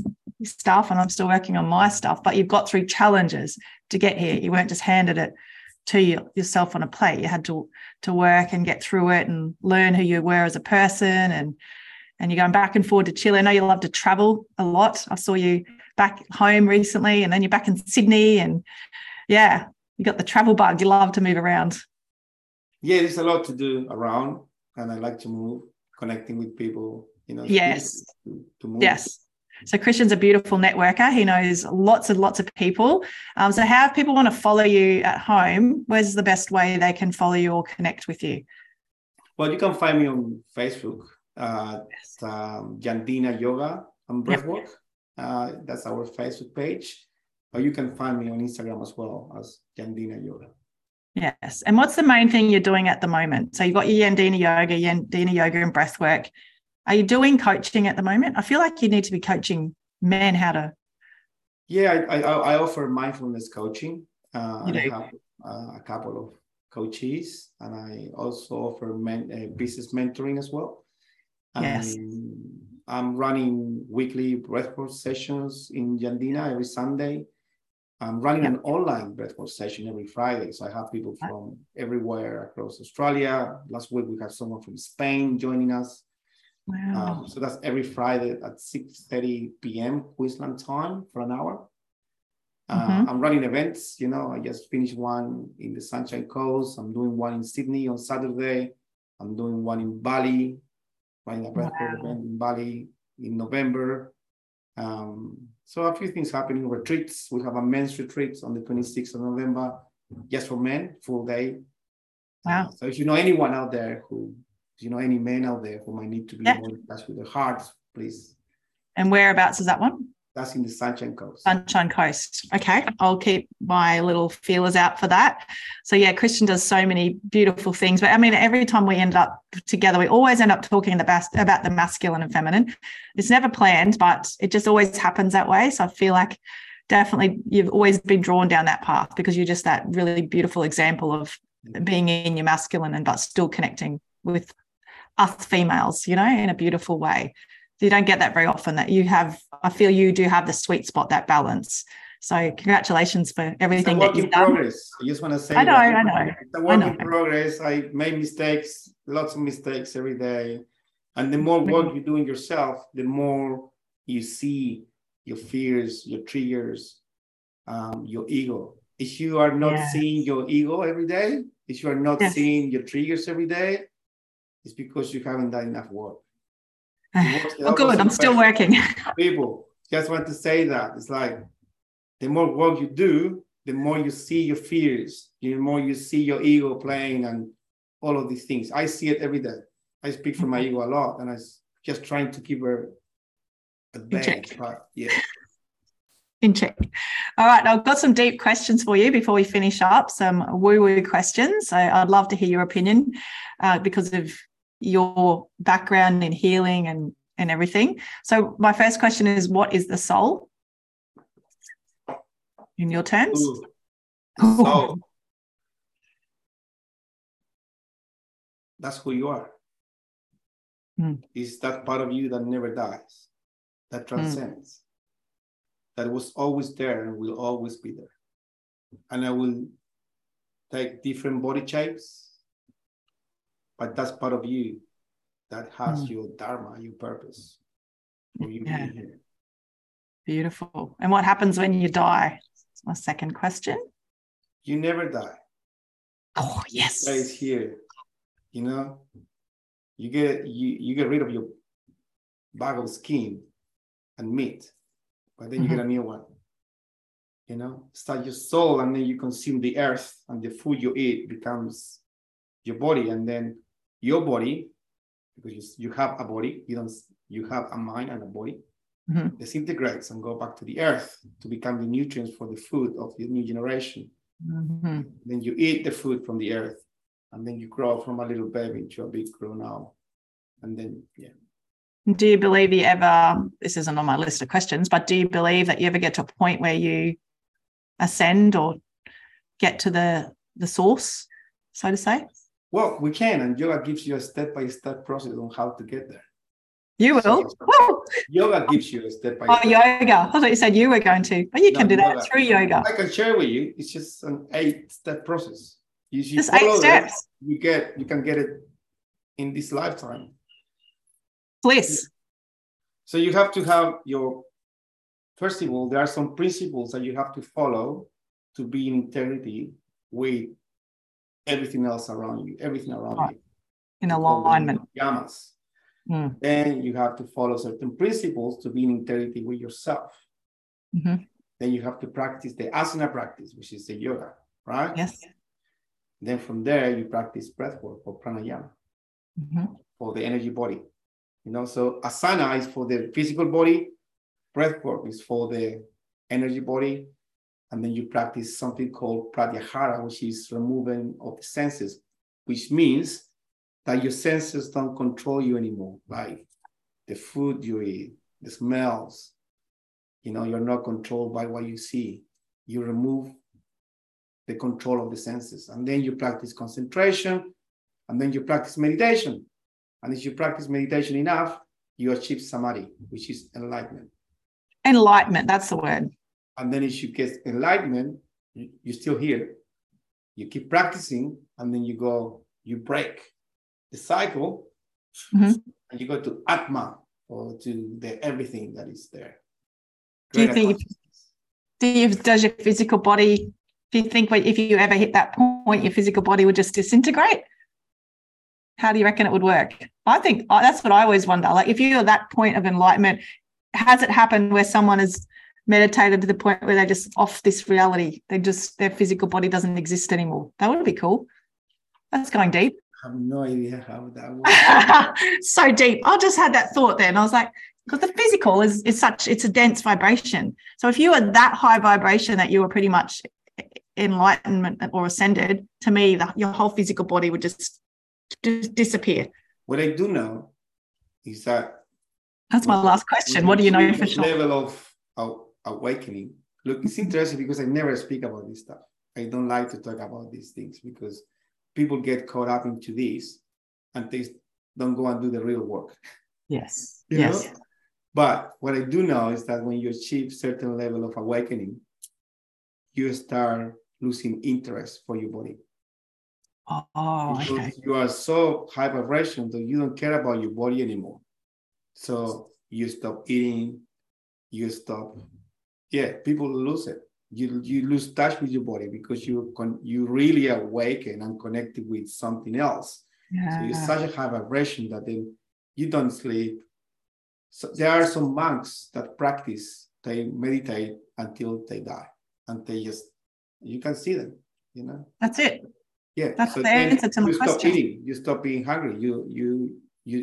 stuff, and I'm still working on my stuff, but you've got through challenges to get here. You weren't just handed it to yourself on a plate. You had to work and get through it and learn who you were as a person and and you're going back and forth to Chile. I know you love to travel a lot. I saw you back home recently, and then you're back in Sydney, and yeah, you got the travel bug. You love to move around. Yeah, there's a lot to do around, and I like to move, connecting with people, you know. Yes. To move. Yes. So Cristian's a beautiful networker. He knows lots and lots of people. So how if people want to follow you at home, where's the best way they can follow you or connect with you? Well, you can find me on Facebook. Yes. Yandina Yoga and Breathwork. Yep. That's our Facebook page. Or you can find me on Instagram as well as Yandina Yoga. Yes. And what's the main thing you're doing at the moment? So you've got your Yandina Yoga and Breathwork. Are you doing coaching at the moment? I feel like you need to be coaching men how to. Yeah, I offer mindfulness coaching. I have a couple of coaches, and I also offer business mentoring as well. Yes. I'm running weekly breathwork sessions in Yandina every Sunday. I'm running an online breathwork session every Friday. So I have people from everywhere across Australia. Last week we had someone from Spain joining us. Wow. So that's every Friday at 6:30 p.m. Queensland time for an hour. I'm running events, you know. I just finished one in the Sunshine Coast. I'm doing one in Sydney on Saturday. I'm doing one in Bali, running a breathwork event in Bali in November. So a few things happening. Retreats. We have a men's retreat on the 26th of November, just for men, full day. Wow. So if you know anyone out there who any men out there who might need to be more in touch with their hearts, please. And whereabouts is that one? That's in the Sunshine Coast. Sunshine Coast. Okay. I'll keep my little feelers out for that. So, yeah, Cristian does so many beautiful things. But, I mean, every time we end up together, we always end up talking about the masculine and feminine. It's never planned, but it just always happens that way. So I feel like definitely you've always been drawn down that path because you're just that really beautiful example of being in your masculine and but still connecting with us females, you know, in a beautiful way. You don't get that very often, that you have. I feel you do have the sweet spot, that balance. So congratulations for everything that you've done. Progress. I just want to say I know. It's a work in progress. I made mistakes, lots of mistakes every day. And the more work you do in yourself, the more you see your fears, your triggers, your ego. If you are not seeing your ego every day, if you are not seeing your triggers every day, it's because you haven't done enough work. Oh, good. I'm still working. People just want to say that. It's like the more work you do, the more you see your fears, the more you see your ego playing and all of these things. I see it every day. I speak for my ego a lot, and I'm just trying to keep her at bay. In check. All right. I've got some deep questions for you before we finish up, some woo-woo questions. So I'd love to hear your opinion because of your background in healing and everything. So my first question is, what is the soul in your terms? Soul. That's who you are. It's that part of you that never dies, that transcends, that was always there and will always be there. And I will take different body shapes, but that's part of you that has your dharma, your purpose for you being here. Beautiful. And what happens when you die? That's my second question. You never die. Oh, yes. It stays here. You know, you get rid of your bag of skin and meat, but then you get a new one. You know, start your soul, and then you consume the earth, and the food you eat becomes your body, and then your body, because you have a body, you have a mind and a body, disintegrates and go back to the earth to become the nutrients for the food of the new generation. Then you eat the food from the earth, and then you grow from a little baby to a big grown up, and then Do you believe you ever? This isn't on my list of questions, but do you believe that you ever get to a point where you ascend or get to the source, so to say? Well, we can, and yoga gives you a step-by-step process on how to get there. You will. So, yoga gives you a step-by-step. Oh, yoga. I thought you said you were going to. But you can do that through yoga. I can share with you. It's just an 8-step process. You just 8 steps. You can get it in this lifetime. Please. So you have to have your, first of all, there are some principles that you have to follow to be in integrity with everything else around you, In alignment. Yamas. Mm. Then you have to follow certain principles to be in integrity with yourself. Mm-hmm. Then you have to practice the asana practice, which is the yoga, right? Yes. Then from there, you practice breathwork or pranayama for the energy body. You know, so asana is for the physical body, breathwork is for the energy body, and then you practice something called pratyahara, which is removing of the senses, which means that your senses don't control you anymore, like the food you eat, the smells. You know, you're not controlled by what you see. You remove the control of the senses. And then you practice concentration, and then you practice meditation. And if you practice meditation enough, you achieve samadhi, which is enlightenment. Enlightenment, that's the word. And then if you get enlightenment, you're still here. You keep practicing, and then you break the cycle, and you go to Atma, or to the everything that is there. Does your physical body, do you think if you ever hit that point, your physical body would just disintegrate? How do you reckon it would work? I think that's what I always wonder. Like, if you're at that point of enlightenment, has it happened where someone has meditated to the point where they're just off this reality? Their physical body doesn't exist anymore. That would be cool. That's going deep. I have no idea how that works. So deep. I just had that thought then. I was like, because the physical is a dense vibration. So if you were that high vibration that you were pretty much enlightenment or ascended, to me, your whole physical body would just disappear. What I do know is that... That's my last question. What do you know for sure? Level of awakening. Look, it's interesting because I never speak about this stuff. I don't like to talk about these things because people get caught up into this and they don't go and do the real work. Yes. Know? But what I do know is that when you achieve certain level of awakening, you start losing interest for your body. Oh, because you are so high vibration that you don't care about your body anymore. So you stop eating, you stop. Yeah, people lose it. You lose touch with your body because you really awaken and connect with something else. Yeah. So you're such a high vibration that then you don't sleep. So there are some monks that practice, they meditate until they die. And they just, you can see them, you know. That's it. Yeah. That's the answer to my question. You stop being hungry.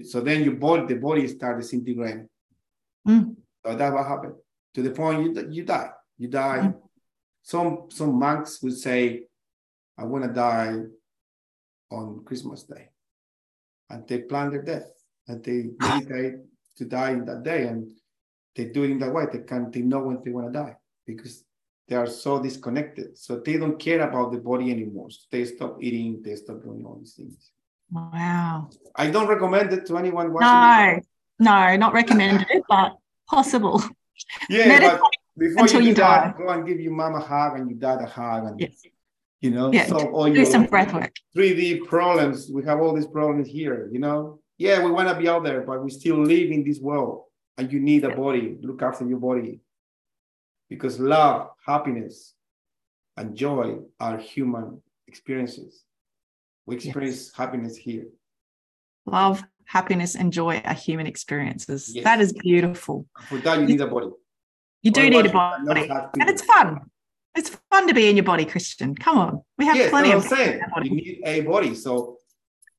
So then the body starts disintegrating. Mm. So that's what happened. To the point you die. You die. Mm. Some monks would say, I want to die on Christmas Day. And they plan their death. And they meditate to die in that day. And they do it in that way. They know when they want to die because they are so disconnected. So they don't care about the body anymore. So they stop eating. They stop doing all these things. Wow. I don't recommend it to anyone watching. No, not recommended, but possible. Yeah, meditate but before you do that, go and give your mom a hug and your dad a hug. And, you know, solve all your do some breath work. 3D problems. We have all these problems here, you know. Yeah, we want to be out there, but we still live in this world. And you need a body. Look after your body. Because love, happiness, and joy are human experiences. We experience happiness here. Love, happiness, and joy are human experiences. Yes. That is beautiful. For that, you need a body. You do need a body. And it's fun. It's fun to be in your body, Cristian. Come on. We have plenty of saying. You need a body. So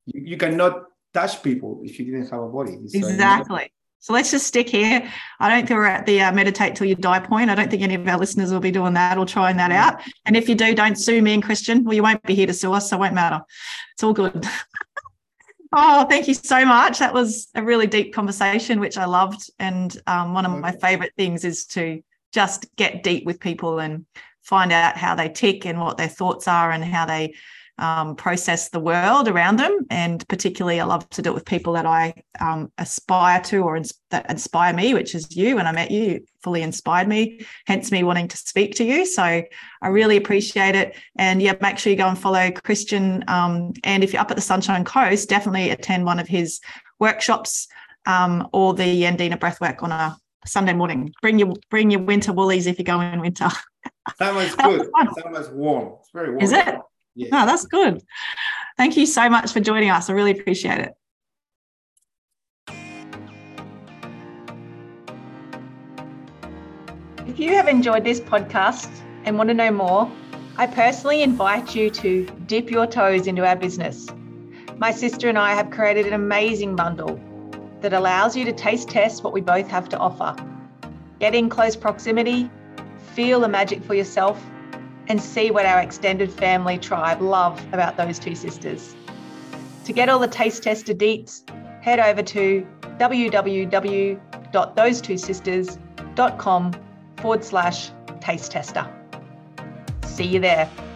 you cannot touch people if you didn't have a body. So exactly. So let's just stick here. I don't think we're at the meditate till you die point. I don't think any of our listeners will be doing that or trying that out. And if you do, don't sue me and Cristian. Well, you won't be here to sue us, so it won't matter. It's all good. Oh, thank you so much. That was a really deep conversation, which I loved. And one of my favourite things is to just get deep with people and find out how they tick and what their thoughts are and how they process the world around them. And particularly I love to do it with people that I aspire to or that inspire me, which is you. When I met you, you fully inspired me, hence me wanting to speak to you. So I really appreciate it. And yeah, make sure you go and follow Cristian. And if you're up at the Sunshine Coast, definitely attend one of his workshops. or the Yandina breathwork on a Sunday morning. Bring your winter woolies if you go in winter. Summer's good. Summer's warm. It's very warm. Is it? Yeah. No, that's good. Thank you so much for joining us. I really appreciate it. If you have enjoyed this podcast and want to know more, I personally invite you to dip your toes into our business. My sister and I have created an amazing bundle that allows you to taste test what we both have to offer. Get in close proximity, feel the magic for yourself, and see what our extended family tribe love about Those Two Sisters. To get all the taste tester deets, head over to www.thosetwosisters.com/taste tester. See you there.